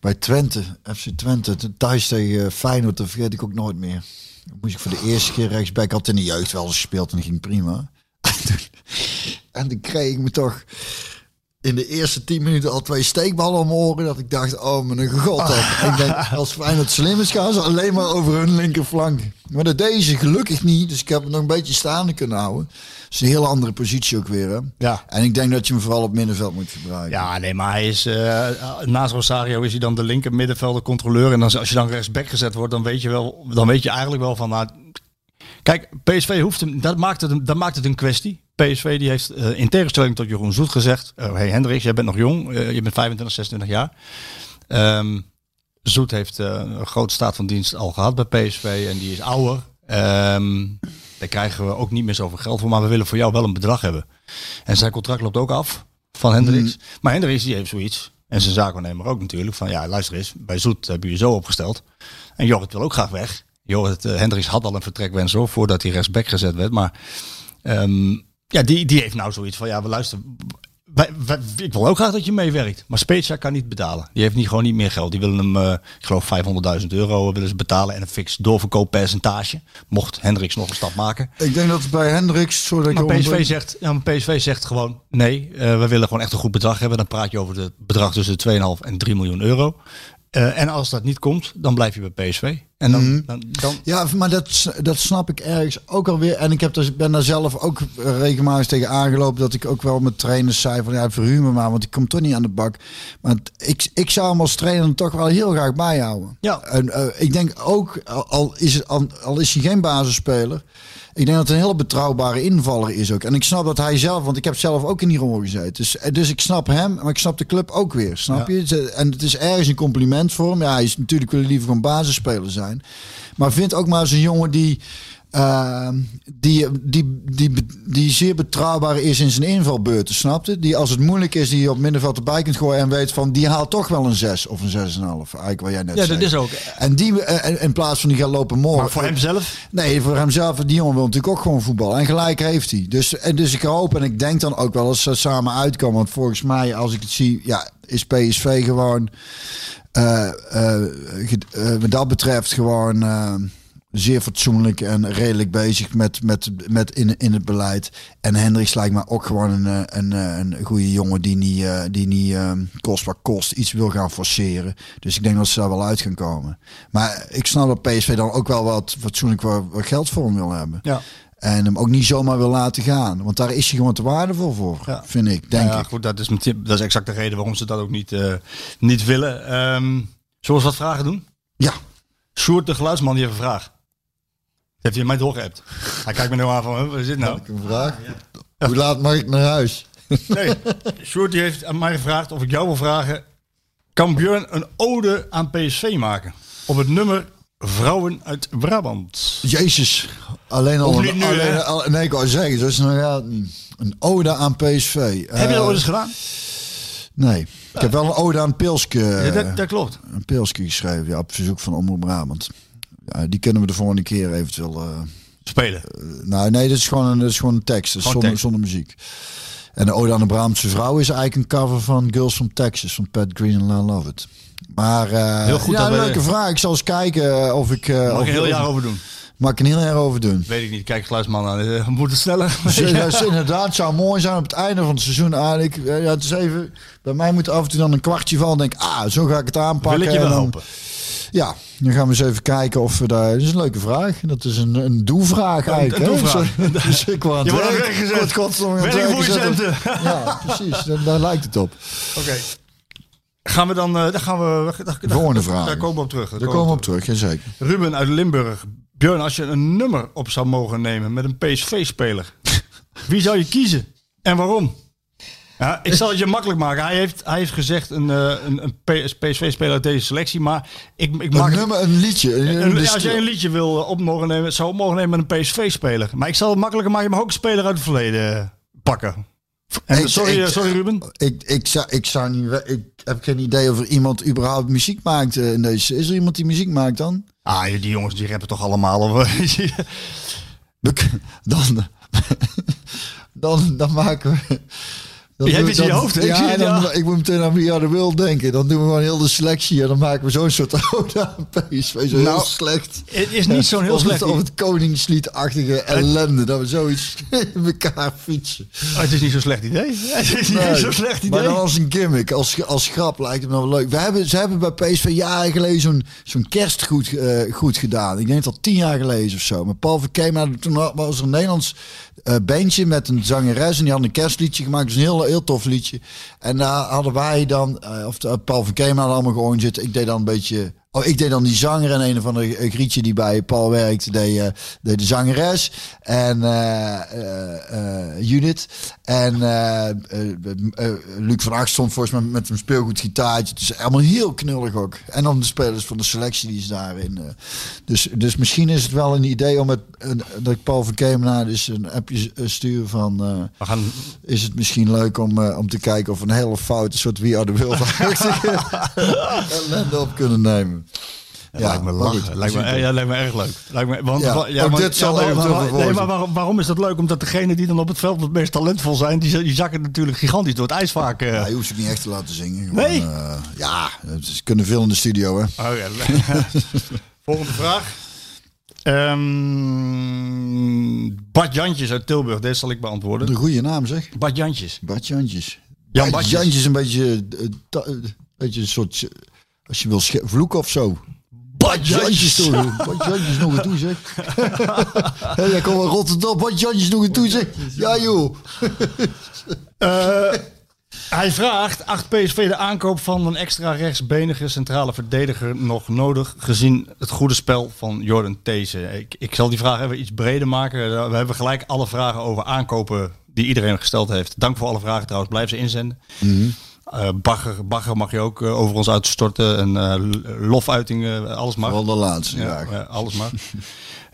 bij Twente, F C Twente, thuis tegen Feyenoord, dat vergeet ik ook nooit meer. Dan moest ik voor de eerste keer rechtsback, had in de jeugd wel eens gespeeld en dat ging prima. En dan kreeg ik me toch in de eerste tien minuten al twee steekballen om oren. Dat ik dacht, oh mijn god. Ah. Ik denk, als Feyenoord slim is, gaan ze alleen maar over hun linkerflank. Maar dat deed ze gelukkig niet. Dus ik heb het nog een beetje staande kunnen houden. Dat is een heel andere positie ook weer. Hè? Ja. En ik denk dat je hem vooral op middenveld moet gebruiken. Ja, nee, maar hij is... Uh, naast Rosario is hij dan de linker middenvelder controleur. En dan, als je dan rechtsback gezet wordt, dan weet je, wel, dan weet je eigenlijk wel van... Nou, kijk, P S V hoeft hem... Dat maakt het, dat maakt het een kwestie. P S V die heeft uh, in tegenstelling tot Jeroen Zoet gezegd... Uh, hey Hendriks, jij bent nog jong. Uh, je bent vijfentwintig, zesentwintig jaar. Um, Zoet heeft uh, een grote staat van dienst al gehad bij P S V. En die is ouder. Um, daar krijgen we ook niet meer zoveel geld voor. Maar we willen voor jou wel een bedrag hebben. En zijn contract loopt ook af van Hendriks. Mm. Maar Hendriks die heeft zoiets. En zijn zaakwaarnemer ook natuurlijk. Van ja, luister eens. Bij Zoet hebben jullie zo opgesteld. En Jorrit wil ook graag weg. Jorrit, uh, Hendriks had al een vertrekwens hoor. Voordat hij rechtsback gezet werd. Maar... Um, Ja, die, die heeft nou zoiets van, ja, we luisteren, wij, wij, ik wil ook graag dat je meewerkt. Maar Spezia kan niet betalen. Die heeft niet, gewoon niet meer geld. Die willen hem, uh, ik geloof vijfhonderdduizend euro willen ze betalen en een fix doorverkooppercentage. Mocht Hendriks nog een stap maken. Ik denk dat het bij Hendriks... Sorry, maar P S V onder... zegt, ja, maar P S V zegt gewoon, nee, uh, we willen gewoon echt een goed bedrag hebben. Dan praat je over het bedrag tussen twee komma vijf en drie miljoen euro. Uh, en als dat niet komt, dan blijf je bij P S V. En dan, mm. dan, dan... Ja, maar dat, dat snap ik ergens ook alweer. En ik heb dus, ben daar zelf ook regelmatig tegen aangelopen... dat ik ook wel met trainers zei van... ja, verhuur me maar, want ik kom toch niet aan de bak. Maar ik, ik zou hem als trainer toch wel heel graag bijhouden. Ja. En, uh, ik denk ook, al is, het, al, al is hij geen basisspeler... Ik denk dat het een hele betrouwbare invaller is ook. En ik snap dat hij zelf, want ik heb zelf ook in die rol gezeten. Dus, dus ik snap hem, maar ik snap de club ook weer. Snap ja. je? En het is ergens een compliment voor hem. Ja, hij is natuurlijk wel liever een basisspeler zijn. Maar vind ook maar eens een jongen die... Uh, die, die, die, die zeer betrouwbaar is in zijn invalbeurten, snapte? Die als het moeilijk is, die je op middenveld erbij kunt gooien en weet van, die haalt toch wel een zes of een zes komma vijf. Eigenlijk wat jij net ja, zei. Ja, dat is ook. En die, uh, in plaats van die gaan lopen morgen. Maar voor uh, hemzelf? Nee, voor hemzelf. Die jongen wil natuurlijk ook gewoon voetballen. En gelijk heeft hij. Dus, en dus ik hoop en ik denk dan ook wel als ze samen uitkomen. Want volgens mij, als ik het zie, ja, is P S V gewoon uh, uh, uh, wat dat betreft gewoon... Uh, zeer fatsoenlijk en redelijk bezig met, met, met in, in het beleid. En Hendriks lijkt me ook gewoon een, een, een goede jongen die niet, uh, die niet uh, kost wat kost iets wil gaan forceren. Dus ik denk dat ze daar wel uit gaan komen. Maar ik snap dat P S V dan ook wel wat fatsoenlijk wat, wat geld voor hem wil hebben. Ja. En hem ook niet zomaar wil laten gaan. Want daar is hij gewoon te waardevol voor, ja. vind ik. Denk ja, ja, goed, dat is, dat is exact de reden waarom ze dat ook niet, uh, niet willen. Um, zullen we wat vragen doen? Ja. Sjoerd de Geluidsman, die heeft een vraag. Heeft hij mij doorgehebt? Hij kijkt me nou aan van, wat is dit nou? Een vraag. Ja. Hoe laat mag ik naar huis? Nee, Sjoerd heeft aan mij gevraagd of ik jou wil vragen. Kan Björn een ode aan P S V maken? Op het nummer Vrouwen uit Brabant. Jezus. Alleen al... Een, nu, alleen, al nee, ik wou zeggen, dat is nou ja, een ode aan P S V. Heb je dat ooit eens gedaan? Nee, ik ja. heb wel een ode aan Pilske. Ja, dat, dat klopt. Een Pilske geschreven, ja, op verzoek van Omroep Brabant. Ja, die kunnen we de volgende keer eventueel... Uh, Spelen? Uh, nou, nee, dat is gewoon een, dat is gewoon een tekst. Dat is zonder, tekst. Zonder muziek. En de Ode aan de Braamtse Vrouw is eigenlijk een cover van Girls from Texas, van Pat Green en Lyle Lovett. Maar uh, heel goed, ja, een leuke we... vraag. Ik zal eens kijken of ik... Uh, mag ik een heel jaar over doen? Mag ik een heel jaar over doen? Weet ik niet. Kijk, Geluidsman aan. Uh, moet het sneller? Ja. Ja, inderdaad, zou mooi zijn op het einde van het seizoen eigenlijk. Ja, het is even... Bij mij moet af en toe dan een kwartje vallen. Denk ah, zo ga ik het aanpakken. Wil ik je wel helpen? Ja, dan gaan we eens even kijken of we daar... Dat is een leuke vraag. Dat is een, een doe-vraag eigenlijk. Een doe-vraag. Dus ik wou aan het werk gezet. Werk voor je centen. Ja, precies. Daar, daar lijkt het op. Oké. Okay. Gaan we dan... Daar gaan we... Daar, Volgende daar, vraag. Daar komen we op terug. Daar, daar komen we op terug, terug. Jazeker. Ruben uit Limburg. Björn, als je een nummer op zou mogen nemen met een P S V-speler, wie zou je kiezen? En waarom? Ja, ik zal het je makkelijk maken. Hij heeft, hij heeft gezegd een, een, een P S V-speler uit deze selectie, maar ik, ik maak... Een nummer, een liedje. Een, een, ja, als jij een liedje wil op mogen nemen, zou op mogen nemen met een P S V-speler. Maar ik zal het makkelijker maken, je mag ook een speler uit het verleden pakken. En, ik, sorry, ik, sorry Ruben. Ik, ik, zou, ik, zou niet, ik heb geen idee of er iemand überhaupt muziek maakt in deze. Is er iemand die muziek maakt dan? Ah, die jongens die rappen toch allemaal? Of, dan, dan, dan maken we... Dat je hebt iets in je hoofd, hè? Ja, ik, dan, ja. ik moet meteen aan Wie Are The World denken. Dan doen we gewoon heel de selectie en dan maken we zo'n soort ode aan P S V. Zo nou, heel slecht. Het is niet zo'n heel of slecht. Het, of het koningsliedachtige ellende. Dat we zoiets in elkaar fietsen. Oh, het is niet zo'n slecht idee. Het is nee, niet zo'n slecht idee. Maar dan als een gimmick, als, als grap lijkt het me wel leuk. We hebben, ze hebben bij P S V jaren geleden zo'n, zo'n kerstgoed uh, goed gedaan. Ik denk dat al tien jaar geleden of zo. Maar Paul Verkema, toen was er een Nederlands uh, bandje met een zangeres. En die had een kerstliedje gemaakt. Dus een heel heel tof liedje. En daar uh, hadden wij dan, uh, of de, Paul van Keema allemaal gewoon zitten. Ik deed dan een beetje, oh, ik deed dan die zanger en een van de uh, Grietje die bij Paul werkte, deed, uh, deed de zangeres. En uh, uh, uh, Judith. En uh, uh, uh, Luc van Acht stond volgens mij met een speelgoedgitaartje. Het is allemaal heel knullig ook. En dan de spelers van de selectie die is daarin. Uh, dus, dus misschien is het wel een idee om het, uh, dat ik Paul van Keema dus een appje sturen van, uh, we gaan... is het misschien leuk om, uh, om te kijken of een hele foute soort We Are The World ellende op kunnen nemen. Ja, ja, lijkt me lachen. Lijkt me, ja, lijkt me erg leuk. Lijkt me, want, ja, ja, maar, dit ja, maar, maar, nee, maar waar, waarom is dat leuk? Omdat degenen die dan op het veld het meest talentvol zijn, die, die zakken natuurlijk gigantisch door het ijs vaak. Uh... Ja, je hoeft ze niet echt te laten zingen. Gewoon, nee? Uh, ja, ze kunnen veel in de studio, hè. Oh, ja. Volgende vraag. Um, Bart Jantjes uit Tilburg, deze zal ik beantwoorden. De goede naam, zeg. Bart Jantjes. Bart Jantjes. Jan Bart Jantjes is een beetje, uh, ta, uh, beetje een soort... Uh, als je wil sch- vloeken of zo. Bart Jantjes toe. Bart Jantjes nog een toe, zeg. Hé, jij komt wel Rotterdam. Bart Jantjes nog een toe, zeg. Ja, joh. uh, hij vraagt, acht P S V de aankoop van een extra rechtsbenige centrale verdediger nog nodig, gezien het goede spel van Jordan Teze? Ik, ik zal die vraag even iets breder maken. We hebben gelijk alle vragen over aankopen die iedereen gesteld heeft. Dank voor alle vragen trouwens. Blijf ze inzenden. Mm-hmm. Uh, bagger, bagger mag je ook uh, over ons uitstorten. En uh, lofuitingen, alles mag. Wel de laatste. Ja, uh, alles mag.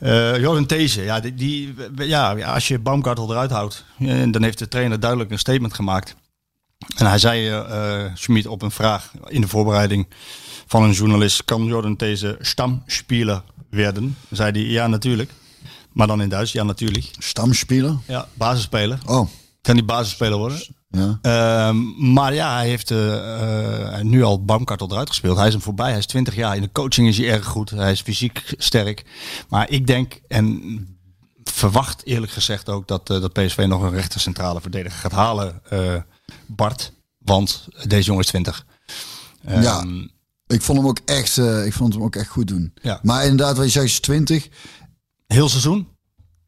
uh, Jordan Teze, ja, die, die, ja, als je Baumgartel eruit houdt, en dan heeft de trainer duidelijk een statement gemaakt. En hij zei, uh, Schmidt, op een vraag in de voorbereiding van een journalist: kan Jordan Teze stamspeler werden? Zei hij, ja, natuurlijk. Maar dan in Duits, ja, natuurlijk. Stamspeler? Ja, basisspeler. Oh. Kan die basisspeler worden? Ja. Uh, maar ja, hij heeft uh, uh, nu al Baumgartel eruit gespeeld. Hij is hem voorbij. Hij is twintig jaar. In de coaching is hij erg goed. Hij is fysiek sterk. Maar ik denk en verwacht eerlijk gezegd ook dat, uh, dat P S V nog een rechtercentrale verdediger gaat halen. Uh, Bart. Want deze jongen is twintig. Um, ja, ik vond hem ook echt, uh, ik vond hem ook echt goed doen. Ja. Maar inderdaad, wat je zegt, is twintig. Heel seizoen?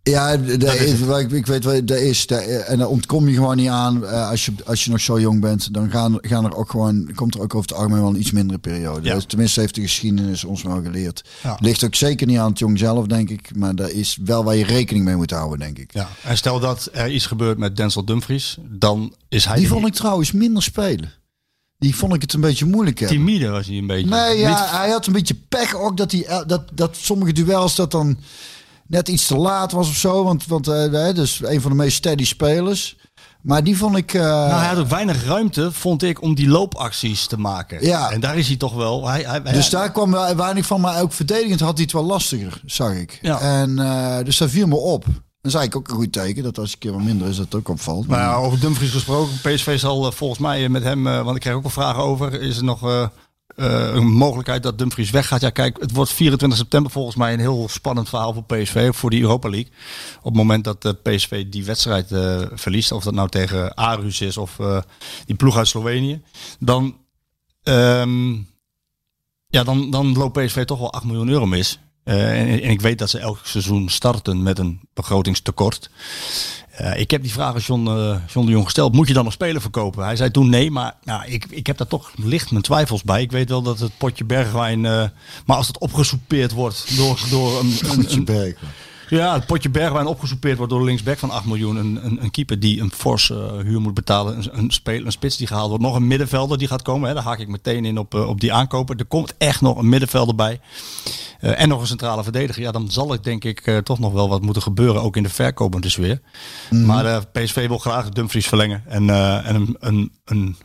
Ja, de, de, ik, ik weet wel, de is de, en daar ontkom je gewoon niet aan. Uh, als, je, als je nog zo jong bent, dan gaan, gaan er ook gewoon, komt er ook over het algemeen wel een iets mindere periode. Ja. Tenminste, heeft de geschiedenis ons wel geleerd. Ja. Ligt ook zeker niet aan het jong zelf, denk ik. Maar daar is wel waar je rekening mee moet houden, denk ik. Ja. En stel dat er iets gebeurt met Denzel Dumfries, dan is hij... Die vond ik trouwens minder spelen. Die vond ik het een beetje moeilijk hebben. Timide was hij een beetje. Nee, ja, hij had een beetje pech ook dat, die, dat, dat sommige duels dat dan... net iets te laat was of zo, want, want uh, dus een van de meest steady spelers. Maar die vond ik... Uh... Nou, hij had ook weinig ruimte, vond ik, om die loopacties te maken. Ja. En daar is hij toch wel... Hij, hij, dus hij... daar kwam weinig van, maar ook verdedigend had hij het wel lastiger, zag ik. Ja. En uh, dus daar viel me op. Dan zei ik ook een goed teken, dat als een keer wat minder is, dat het ook opvalt. Maar... Nou, over Dumfries gesproken, P S V zal uh, volgens mij met hem... Uh, want ik krijg ook wel vragen over, is er nog... Uh... Uh, een mogelijkheid dat Dumfries weggaat. Ja, kijk, het wordt vierentwintig september volgens mij een heel spannend verhaal voor P S V, voor die Europa League. Op het moment dat de P S V die wedstrijd uh, verliest, of dat nou tegen Aarhus is of uh, die ploeg uit Slovenië, dan, um, ja, dan, dan loopt P S V toch wel acht miljoen euro mis. Uh, en, en ik weet dat ze elk seizoen starten met een begrotingstekort. Uh, ik heb die vraag aan John, uh, John de Jong gesteld. Moet je dan nog spelers verkopen? Hij zei toen nee, maar nou, ik, ik heb daar toch licht mijn twijfels bij. Ik weet wel dat het potje Bergwijn... Uh, maar als het opgesoupeerd wordt door, door een... een, een Ja, het potje Bergwijn opgesoupeerd wordt door de linksback van acht miljoen. Een, een, een keeper die een forse uh, huur moet betalen. Een, een, speel, een spits die gehaald wordt. Nog een middenvelder die gaat komen. Hè. Daar haak ik meteen in op, uh, op die aankopen. Er komt echt nog een middenvelder bij. Uh, en nog een centrale verdediger. Ja, dan zal ik denk ik uh, toch nog wel wat moeten gebeuren. Ook in de verkopende sfeer. Mm. Maar uh, P S V wil graag Dumfries verlengen. En, uh, en een... een, een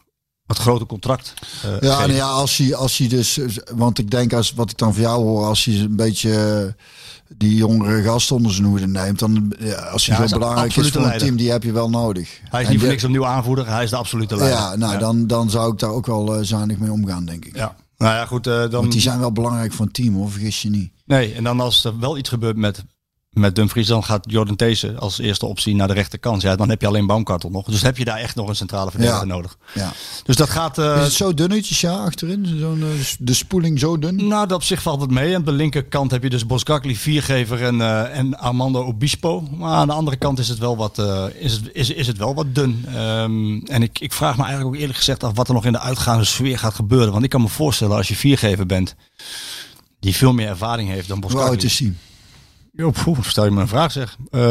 wat grote contract. Uh, ja, nou ja, als hij, als hij dus, want ik denk als wat ik dan van jou hoor, als hij een beetje uh, die jongere gast onder zijn hoede neemt, dan ja, als hij ja, zo hij belangrijk is voor een team, die heb je wel nodig. Hij is en niet voor niks opnieuw aanvoerder, hij is de absolute leider. Ja, nou ja. Dan, dan zou ik daar ook wel uh, zuinig mee omgaan, denk ik. Ja. Nou ja, goed. Uh, dan... Want die zijn wel belangrijk voor een team, hoor, vergis je niet. Nee, en dan als er wel iets gebeurt met. Met Dumfries, dan gaat Jordan Teze als eerste optie naar de rechterkant. Ja, dan heb je alleen Baumgartel nog. Dus heb je daar echt nog een centrale verdediger ja. nodig. Ja. Dus dat gaat... Uh... Is het zo dunnetjes, ja, achterin? Zo'n, uh, de spoeling zo dun? Nou, dat op zich valt het mee. Aan de linkerkant heb je dus Boscagli, Viergever en, uh, en Armando Obispo. Maar aan de andere kant is het wel wat, uh, is het, is, is het wel wat dun. Um, en ik, ik vraag me eigenlijk ook eerlijk gezegd af wat er nog in de uitgaande sfeer gaat gebeuren. Want ik kan me voorstellen, als je Viergever bent, die veel meer ervaring heeft dan Boscagli. Hoe oud is hij? Jo, poeh, stel je me een vraag zeg. Uh,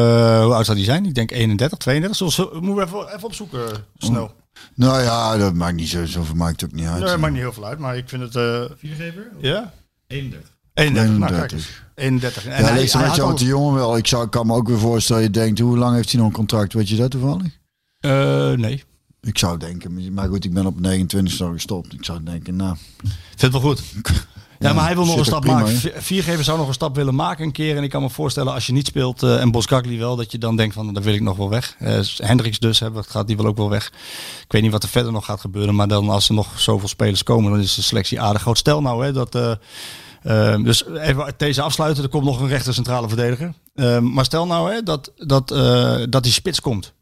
hoe oud zou die zijn? Ik denk eenendertig, tweeëndertig. Zoals, moeten we even, even opzoeken, uh, snel. Oh. Nou ja, dat maakt niet zo, zo maakt het ook niet uit. Nee, dat maakt niet heel veel uit, maar ik vind het... Uh... Viergever? Ja? eenendertig. eenendertig, eenendertig. Nou, kijk eens. eenendertig. En ja, hij leeft een beetje oud, de jongen wel. Ik zou, kan me ook weer voorstellen, je denkt, hoe lang heeft hij nog een contract? Weet je dat toevallig? Uh, nee. Ik zou denken, maar goed, ik ben op negenentwintig gestopt. Ik zou denken, nou... Vindt het wel goed. Ja, ja, maar hij wil nog een stap prima, maken. He? Viergever zou nog een stap willen maken een keer. En ik kan me voorstellen, als je niet speelt uh, en Boscagli wel, dat je dan denkt van, dan wil ik nog wel weg. Uh, Hendriks dus, hè, gaat die wel ook wel weg. Ik weet niet wat er verder nog gaat gebeuren. Maar dan als er nog zoveel spelers komen, dan is de selectie aardig groot. Stel nou, hè, dat... Uh, uh, dus even deze afsluiten. Er komt nog een rechter centrale verdediger. Uh, maar stel nou hè, dat, dat, uh, dat die spits komt.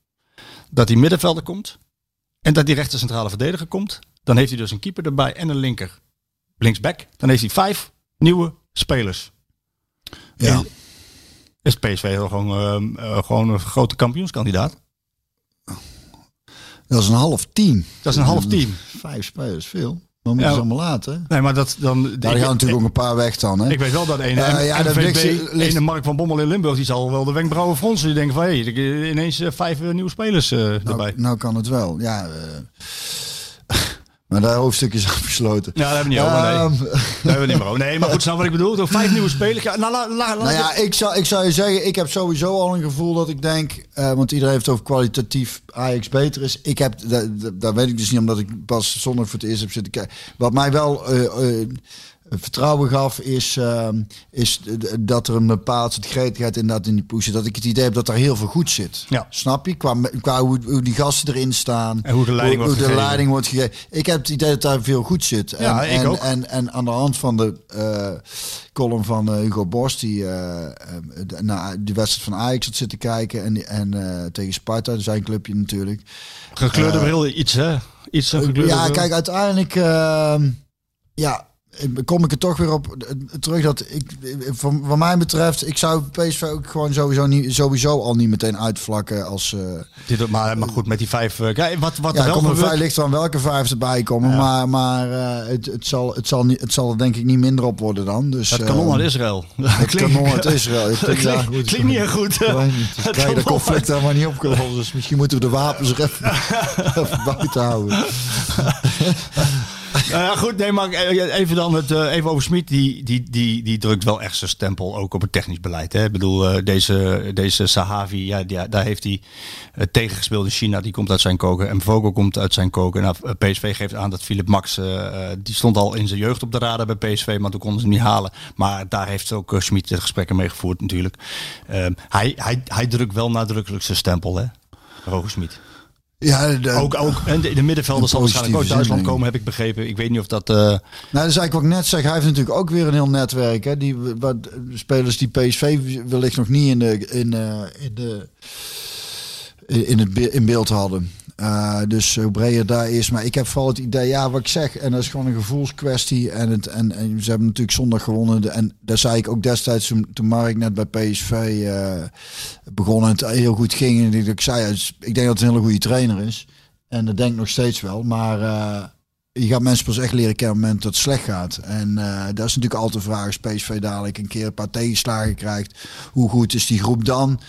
Dat die middenvelder komt. En dat die rechter centrale verdediger komt. Dan heeft hij dus een keeper erbij en een linker. Linksback, dan heeft hij vijf nieuwe spelers. Ja. En is P S V gewoon, uh, gewoon een grote kampioenskandidaat? Dat is een half team. Dat is een half team. Vijf spelers, veel. Dan moet je ja, ze allemaal laten. Nee, maar dat dan. Daar gaan natuurlijk ik, ook een paar weg dan. Hè? Ik weet wel dat een. Uh, ja, dat ene Mark van Bommel in Limburg die zal wel de wenkbrauwen fronsen. Die denken van, hé, hey, ineens uh, vijf uh, nieuwe spelers uh, nou, erbij. Nou kan het wel. Ja. Uh, Maar dat hoofdstuk is afgesloten. Ja, dat hebben we niet over. Um, nee. Dat hebben we niet meer over. Nee, maar goed, snap wat ik bedoel. Door vijf nieuwe spelers. Ja, nou, la, la, la, nou ja, ik zou, ik zou je zeggen, ik heb sowieso al een gevoel dat ik denk... Uh, want iedereen heeft over kwalitatief Ajax beter is. Ik heb, dat, dat, dat weet ik dus niet, omdat ik pas zondag voor het eerst heb zitten kijken. Wat mij wel... Uh, uh, vertrouwen gaf is, uh, is dat er een bepaalde gretigheid inderdaad in die ploeg zit. Dat ik het idee heb dat daar heel veel goed zit. Ja. Snap je? Qua, qua hoe, hoe die gasten erin staan. En hoe de leiding, hoe, wordt, hoe de leiding wordt gegeven. Ik heb het idee dat daar veel goed zit. En, ja, ik en, ook. En, en aan de hand van de uh, column van uh, Hugo Borst, die uh, de, na de wedstrijd van Ajax had zitten kijken. En, en uh, tegen Sparta, zijn clubje natuurlijk. Gekleurde bril, uh, iets hè? Iets uh, gekleurde ja, bril. Kijk, uiteindelijk... Uh, ja... kom ik er toch weer op terug dat ik, wat mij betreft, ik zou P S V ook gewoon sowieso niet, sowieso al niet meteen uitvlakken als. Uh, Dit maar, maar goed met die vijf. Uh, kijk, wat wat ja, er wel gebeurt. Ligt aan welke vijf erbij komen, ja. maar maar uh, het, het zal het zal niet, het zal er denk ik niet minder op worden dan. Dus. Het kanon uit Israël. Het Klink, kanon uit Israël. Het klinkt, ja, goed, klinkt niet heel goed. Uh, het krijg je de conflict daar maar niet op kunnen lossen. Dus misschien moeten we de wapens er even, even buiten houden. Nou uh, ja, goed, nee, maar even dan het, uh, even over Schmidt. Die, die, die, die drukt wel echt zijn stempel ook op het technisch beleid. Hè? Ik bedoel, uh, deze, deze Zahavi, ja, die, daar heeft hij uh, tegengespeeld in China. Die komt uit zijn koken. En Vogel komt uit zijn koken. Nou, P S V geeft aan dat Philip Max, uh, die stond al in zijn jeugd op de radar bij P S V. Maar toen konden ze hem niet halen. Maar daar heeft ook uh, Schmidt de gesprekken mee gevoerd natuurlijk. Uh, hij, hij, hij drukt wel nadrukkelijk zijn stempel, hè? Roger Schmidt. Ja, de, ook, ook en de, de middenvelder zal waarschijnlijk ook Duitsland komen, heb ik begrepen. Ik weet niet of dat... Uh... Nou, dat is eigenlijk wat ik net zeg. Hij heeft natuurlijk ook weer een heel netwerk. Hè? Die wat, spelers die P S V wellicht nog niet in, de, in, uh, in, de, in, het be- in beeld hadden. Uh, dus hoe breder daar is. Maar ik heb vooral het idee, ja, wat ik zeg. En dat is gewoon een gevoelskwestie. En, het, en, en ze hebben natuurlijk zondag gewonnen. En daar zei ik ook destijds, toen, toen Mark net bij P S V uh, begon en het heel goed ging. En ik zei, ik denk dat het een hele goede trainer is. En dat denk ik nog steeds wel. Maar uh, je gaat mensen pas echt leren kennen op het moment dat het slecht gaat. En uh, dat is natuurlijk altijd de vraag. Als P S V dadelijk een keer een paar tegenslagen krijgt, hoe goed is die groep dan?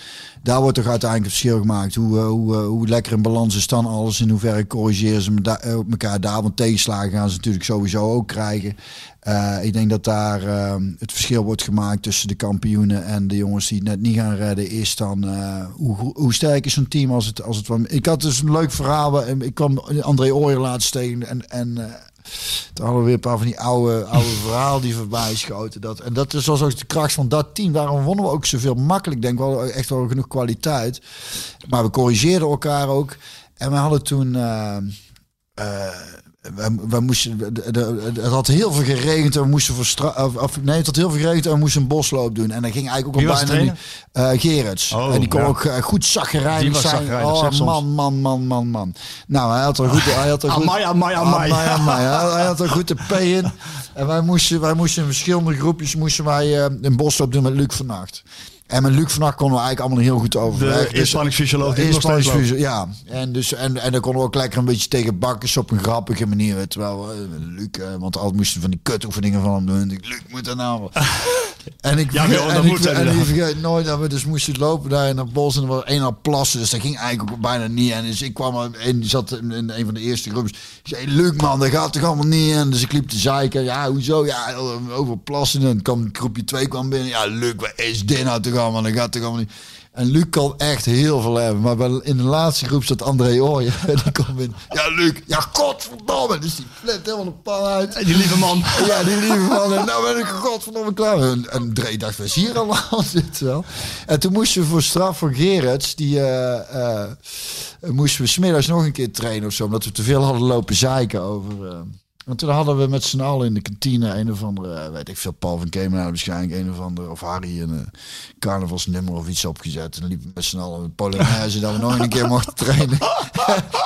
Daar wordt toch uiteindelijk het verschil gemaakt. Hoe, uh, hoe, uh, hoe lekker in balans is dan alles? In hoeverre corrigeren ze op elkaar daar? Want tegenslagen gaan ze natuurlijk sowieso ook krijgen. Uh, ik denk dat daar uh, het verschil wordt gemaakt tussen de kampioenen en de jongens die het net niet gaan redden. Is dan uh, hoe, hoe sterk is zo'n team als het, als het van. Ik had dus een leuk verhaal. Ik kwam André Ooijer laatst tegen en, en uh, toen hadden we weer een paar van die oude, oude verhaal die voorbij schoten. Dat, en dat is ook de kracht van dat team. Daarom wonnen we ook zoveel makkelijk. Ik denk wel echt wel genoeg kwaliteit. Maar we corrigeerden elkaar ook. En we hadden toen. Uh, uh, We, we moesten, het had heel veel geregend en we moesten voor stra- of, nee, het had heel veel geregend en we moesten een bosloop doen. En dat ging eigenlijk ook al bijna niet. Uh, Gerrits. Oh, en die kon ja. ook goed zaggerijnig zijn. Oh man, man, man, man, man, man. Nou, hij had er goed, hij had er goed, amai, amai, amai. Amai, amai. Hij had er goed de P in. En wij moesten, wij moesten in verschillende groepjes moesten wij uh, een bosloop doen met Luc van Acht. En met Luc vannacht konden we eigenlijk allemaal heel goed overweg. De Hispanisch fysioloog. De ja. En, dus, en, en dan konden we ook lekker een beetje tegen bakkers op een grappige manier. Terwijl uh, Luc, uh, want altijd moesten van die kutoefeningen van hem doen. Luc moet er nou. En ik, ja, joh, en ik, moet, en ik vergeet nooit dat we dus moesten lopen daar in het bos. En er was één al plassen, dus dat ging eigenlijk ook bijna niet. En dus ik kwam er, en zat in, in een van de eerste groepen. Ik zei, Luc man, dat gaat toch allemaal niet in. Dus ik liep te zeiken. Ja, hoezo? Ja, over plassen. En kwam groepje twee kwam binnen. Ja, Luc, wat is dit nou toch? Maar dat gaat toch allemaal niet. En Luc kan echt heel veel hebben. Maar in de laatste groep zat André Ooijer. En die kwam binnen. Ja, Luc. Ja, godverdomme. Dus die flipt helemaal de pan uit. En die lieve man. Ja, die lieve man. En nou ben ik godverdomme klaar. En, en Dre dacht, we zien hier allemaal zitten wel. En toen moesten we voor straf voor Gerrits. Die uh, uh, moesten we 's middags nog een keer trainen of zo. Omdat we te veel hadden lopen zeiken over... Uh, Want toen hadden we met z'n allen in de kantine een of andere, weet ik veel, Paul van Kemenade waarschijnlijk, een of andere, of Harry, een uh, carnavalsnummer of iets opgezet. En dan liepen we met z'n allen een Polonaise dat we nog een keer mochten trainen.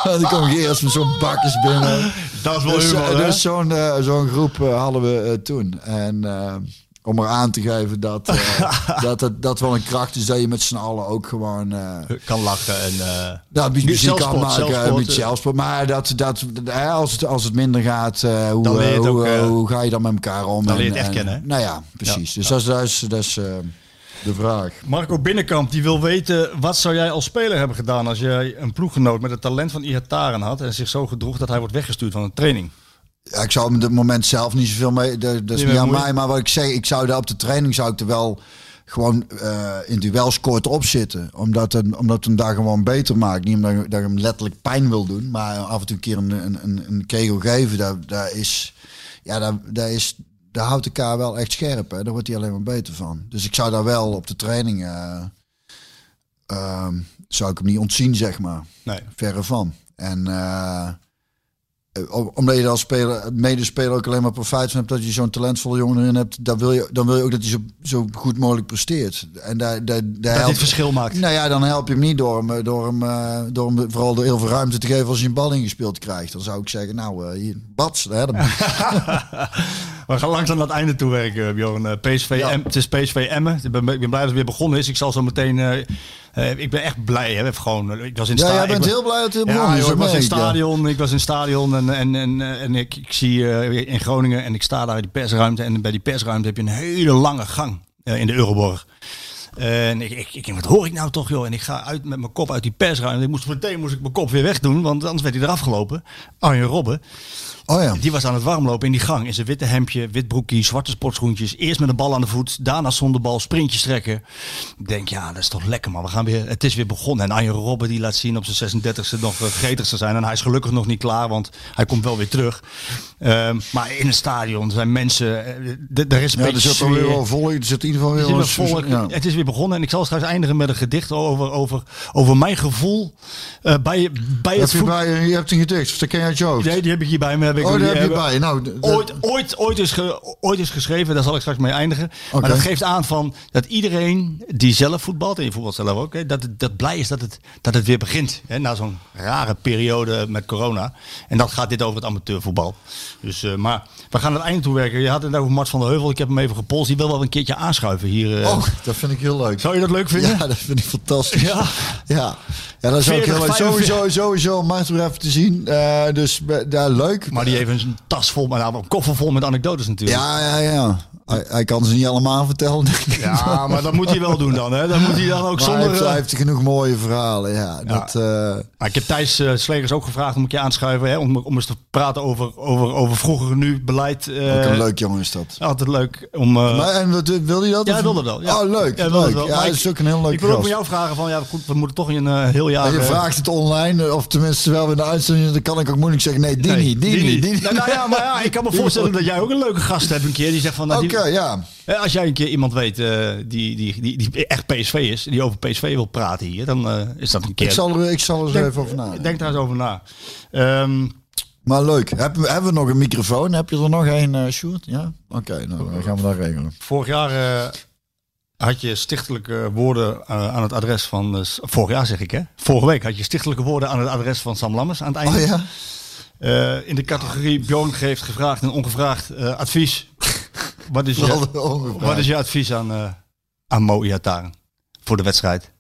En dan kwam ik eerst met zo'n bakjes binnen. Dat is wel dus, humor, hè? Dus zo'n, uh, zo'n groep uh, hadden we uh, toen. En uh, om er aan te geven dat, uh, dat, dat dat wel een kracht is dat je met z'n allen ook gewoon... Uh, kan lachen en... Uh, dat een beetje muziek kan maken, een beetje zelfsport. Maar dat, dat, als, het, als het minder gaat, uh, hoe, uh, hoe, ook, uh, hoe ga je dan met elkaar om? Dan en, leer je het echt kennen. Nou ja, precies. Ja, dus ja. dat is, dat is, dat is uh, de vraag. Marco Binnenkamp die wil weten, wat zou jij als speler hebben gedaan als jij een ploeggenoot met het talent van Ihattaren had en zich zo gedroeg dat hij wordt weggestuurd van een training? Ja, ik zou op het moment zelf niet zoveel mee... Dat, dat is niet aan mij, maar wat ik zeg... Ik zou daar op de training zou ik er wel gewoon uh, in duels kort op zitten. Omdat het, omdat het hem daar gewoon beter maakt. Niet omdat ik hem letterlijk pijn wil doen. Maar af en toe een keer een, een, een kegel geven, daar, daar is... Ja, daar, daar is... Daar houdt elkaar wel echt scherp, hè. Daar wordt hij alleen maar beter van. Dus ik zou daar wel op de training... Uh, uh, zou ik hem niet ontzien, zeg maar. Nee. Verre van. En... Uh, omdat je als speler, medespeler ook alleen maar profijt van hebt dat je zo'n talentvolle jongen erin hebt, dan wil je, dan wil je ook dat hij zo, zo goed mogelijk presteert. En daar, daar, daar dat helpt, dit verschil maakt. Nou ja, dan help je hem niet door hem, door hem, door hem vooral door heel veel ruimte te geven als hij een bal ingespeeld krijgt. Dan zou ik zeggen, nou, hier, bats. Hè, dan... We gaan langzaam naar het einde toe werken, Bjorn. P S V, ja. M, het is P S V Emmen. Ik ben blij dat het weer begonnen is. Ik zal zo meteen... Uh, Uh, ik ben echt blij. Hè. Gewoon, ik was in ja, sta- jij bent was... heel blij dat het heel ja, joh, ik was in stadion, ja. Ik was in het stadion en, en, en, en ik, ik zie uh, in Groningen en ik sta daar in die persruimte. En bij die persruimte heb je een hele lange gang uh, in de Euroborg. Uh, en ik, ik, ik wat hoor ik nou toch, joh? En ik ga uit met mijn kop uit die persruimte. Ik moest, meteen moest ik mijn kop weer wegdoen, want anders werd hij eraf gelopen. Arjen Robben. Oh ja. Die was aan het warmlopen in die gang. In zijn witte hemdje, wit broekje, zwarte sportschoentjes. Eerst met een bal aan de voet, daarna zonder bal, sprintjes trekken. Ik denk, ja, dat is toch lekker, man. We gaan weer, het is weer begonnen. En Arjen Robben die laat zien op zijn zesendertigste nog gretig te zijn. En hij is gelukkig nog niet klaar, want hij komt wel weer terug. Um, maar in het stadion zijn mensen... D- er is een ja, beetje er zit weer wel volk. Er zit in ieder geval weer wel volk. Ja. Het is weer begonnen. En ik zal straks eindigen met een gedicht over, over, over mijn gevoel uh, bij, bij het voet... je, bij, je hebt een gedicht, of dat ken je uit je hoofd? Nee, die heb ik hierbij me. Oh, daar heb je bij. Nou, d- ooit, ooit, ooit, is ge, ooit is geschreven, daar zal ik straks mee eindigen. Okay. Maar dat geeft aan van dat iedereen die zelf voetbalt, en je voetbalt zelf ook, hè, dat, het, dat blij is dat het, dat het weer begint. Hè, na zo'n rare periode met corona. En dat gaat dit over het amateurvoetbal. Dus, uh, maar we gaan naar het einde toe werken. Je had het over Mart van den Heuvel. Ik heb hem even gepolst. Die wil wel een keertje aanschuiven hier. Uh. Oh, dat vind ik heel leuk. Zou je dat leuk vinden? Ja, dat vind ik fantastisch. Ja, ja. Ja, dat is veertig, ook heel leuk. Sowieso, sowieso Mart weer even te zien. Uh, dus ja, leuk. Maar die heeft een tas vol, maar nou, een koffer vol met anekdotes natuurlijk. Ja, ja, ja. Hij, hij kan ze niet allemaal vertellen. Ja, maar dat moet hij wel doen dan. Hè? Dat moet hij dan ook maar zonder... Hij heeft, hij heeft genoeg mooie verhalen, ja. ja. Dat, uh... Ik heb Thijs uh, Slegers ook gevraagd om ik je aanschuiven. Hè? Om, om eens te praten over, over, over vroeger nu beleid. Uh... Ook een leuk jongen is dat. Altijd leuk om... Uh... Maar, en wat, wil hij dat? Ja, hij wilde dat. Ja. Oh, leuk. Ja, leuk. Ja, dat is ook een heel leuk gast. Ik wil ook met jou vragen van, ja goed, we moeten toch in een uh, heel jaar... En je vraagt het online, of tenminste terwijl we in de uitzending... Dan kan ik ook moeilijk zeggen, nee, die nee, niet, die, die niet. Die niet. Nou, nou ja, maar ja, ik kan me voorstellen dat jij ook een leuke gast hebt een keer. Die zegt van... Nou, die... Okay, ja. Als jij een keer iemand weet uh, die, die, die, die echt P S V is, die over P S V wil praten hier, dan uh, is dat een keer... Ik zal er, ik zal er denk, even over na. Denk daar eens over na. Um, maar leuk. Heb, hebben we nog een microfoon? Heb je er nog een, uh, Sjoerd? Ja? Oké, okay, nou, dan gaan we dat regelen. Vorig jaar uh, had je stichtelijke woorden uh, aan het adres van... Uh, vorig jaar zeg ik, hè? Vorige week had je stichtelijke woorden aan het adres van Sam Lammers aan het einde. Oh, ja? uh, in de categorie Bjorn geeft gevraagd en ongevraagd uh, advies... Wat is, je, wat is je advies aan, uh, aan Mo Ihattaren voor de wedstrijd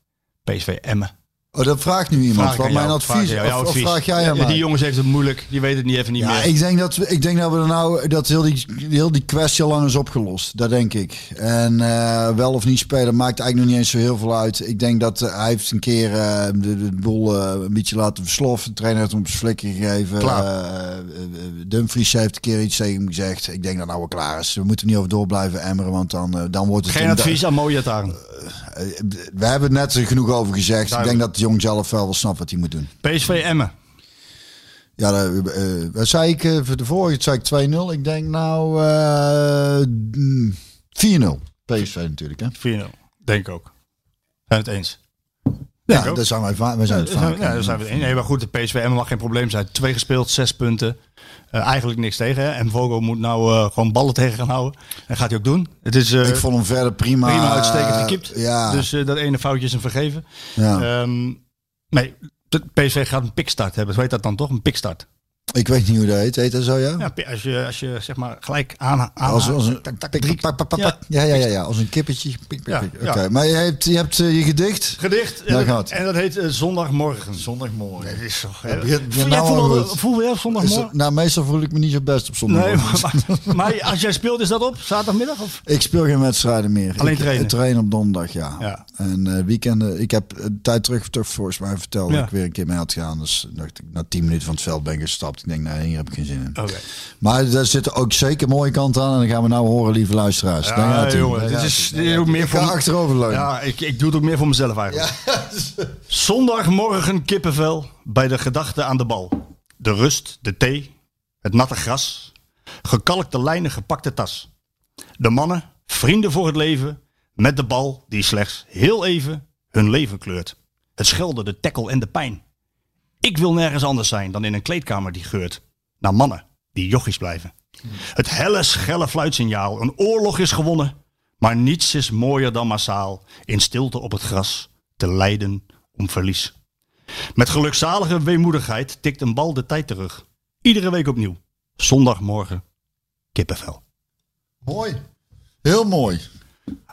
P S V Emmen? Oh, dat vraagt nu iemand. Vraag mijn jou, advies, vraag of, advies. Of vraag jij hem ja, die jongens heeft het moeilijk. Die weten het niet even niet ja, meer. Ik denk dat, ik denk dat we er nou dat heel die, heel die kwestie al lang is opgelost. Dat denk ik. En uh, wel of niet spelen maakt eigenlijk nog niet eens zo heel veel uit. Ik denk dat uh, hij heeft een keer uh, de, de boel uh, een beetje laten versloffen. De trainer heeft hem op zijn flikker gegeven. Uh, Dumfries heeft een keer iets tegen hem gezegd. Ik denk dat nou wel klaar is. We moeten er niet over door blijven emmeren, want dan, uh, dan wordt het... Geen advies aan Mo Ihattaren. Uh, uh, we hebben het net genoeg over gezegd. Duim. Ik denk dat Jong zelf wel wel snapt wat hij moet doen. P S V Emmen. Ja, dat uh, zei ik uh, voor de vorige, zei ik twee nul. Ik denk nou uh, vier nul. P S V natuurlijk, hè? vier nul. Denk ook. Zijn we het eens? Denk ja, daar zijn we, va- we zijn het vaak. Ja, daar zijn we het eens. Nee, maar goed, de P S V Emmen mag geen probleem zijn. Twee gespeeld, zes punten. Uh, eigenlijk niks tegen. Hè? En Vogo moet nou uh, gewoon ballen tegen gaan houden. En gaat hij ook doen. Het is, uh, ik vond hem verder prima. Prima uitstekend gekipt. Uh, ja. Dus uh, dat ene foutje is hem vergeven. Ja. Um, nee, de P S V gaat een pikstart hebben. Zo heet dat dan toch? Een pikstart. Ik weet niet hoe dat heet. Heet dat zo, ja? Ja, als je, als je zeg maar gelijk aan... aan als, als een... Tak, tak, pik, pak, pak, pak, pak. Ja. Ja, ja, ja, ja. Als een kippetje. Pik, pik, pik. Ja, okay. Ja. Maar je hebt je, hebt, uh, je gedicht. Gedicht. En, gaat. En dat heet uh, Zondagmorgen. Zondagmorgen. Dat is toch... Ja, je, ja, nou voel, voel je Zondagmorgen? Dat, nou, meestal voel ik me niet zo best op zondagmorgen. Nee, maar, maar als jij speelt, is dat op zaterdagmiddag? Of? Ik speel geen wedstrijden meer. Alleen ik, trainen? Ik train op donderdag, ja. ja. En uh, weekenden... Ik heb een tijd terug, toch volgens mij verteld... Ja. Dat ik weer een keer mee had gegaan. Dus dacht ik, na tien minuten van het veld ben ik gestapt. Ik denk, nee, hier heb ik geen zin in. Okay. Maar daar zitten ook zeker mooie kanten aan. En dan gaan we nou horen, lieve luisteraars. Ja, ja, ja, jongen, dit is ook meer voor achteroverleunen. Ja, ik, ik doe het ook meer voor mezelf eigenlijk. Ja. Zondagmorgen kippenvel bij de gedachte aan de bal. De rust, de thee, het natte gras. Gekalkte lijnen, gepakte tas. De mannen, vrienden voor het leven. Met de bal die slechts heel even hun leven kleurt. Het schelden, de tackle en de pijn. Ik wil nergens anders zijn dan in een kleedkamer die geurt. Naar mannen die jochies blijven. Het helle, schelle fluitsignaal. Een oorlog is gewonnen. Maar niets is mooier dan massaal. In stilte op het gras. Te lijden om verlies. Met gelukzalige weemoedigheid tikt een bal de tijd terug. Iedere week opnieuw. Zondagmorgen. Kippenvel. Mooi. Heel mooi.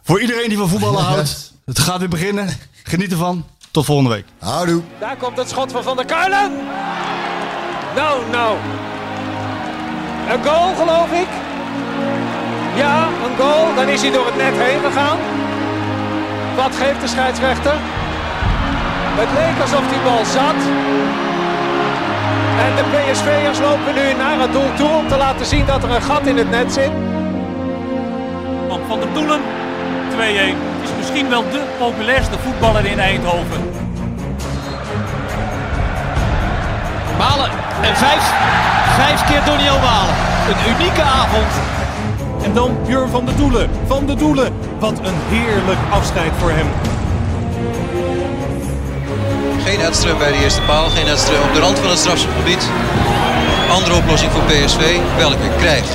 Voor iedereen die van voetballen houdt. Het gaat weer beginnen. Geniet ervan. Tot volgende week. Houdoe. Daar komt het schot van Van der Kuylen. Nou, nou. Een goal, geloof ik. Ja, een goal. Dan is hij door het net heen gegaan. Wat geeft de scheidsrechter? Het leek alsof die bal zat. En de P S V'ers lopen nu naar het doel toe om te laten zien dat er een gat in het net zit. Mart van den Heuvel. twee-één. Misschien wel de populairste voetballer in Eindhoven. Malen en vijf, vijf keer Donio Malen. Een unieke avond. En dan Jur van der Doelen. Van der Doelen. Wat een heerlijk afscheid voor hem. Geen uitstraf bij de eerste paal. Geen uitstraf op de rand van het strafschopgebied. Andere oplossing voor P S V. Welke krijgt?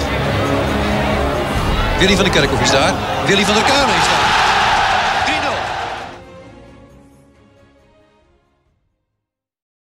Willy van der Kerkhof is daar. Willy van der Kuylen is daar.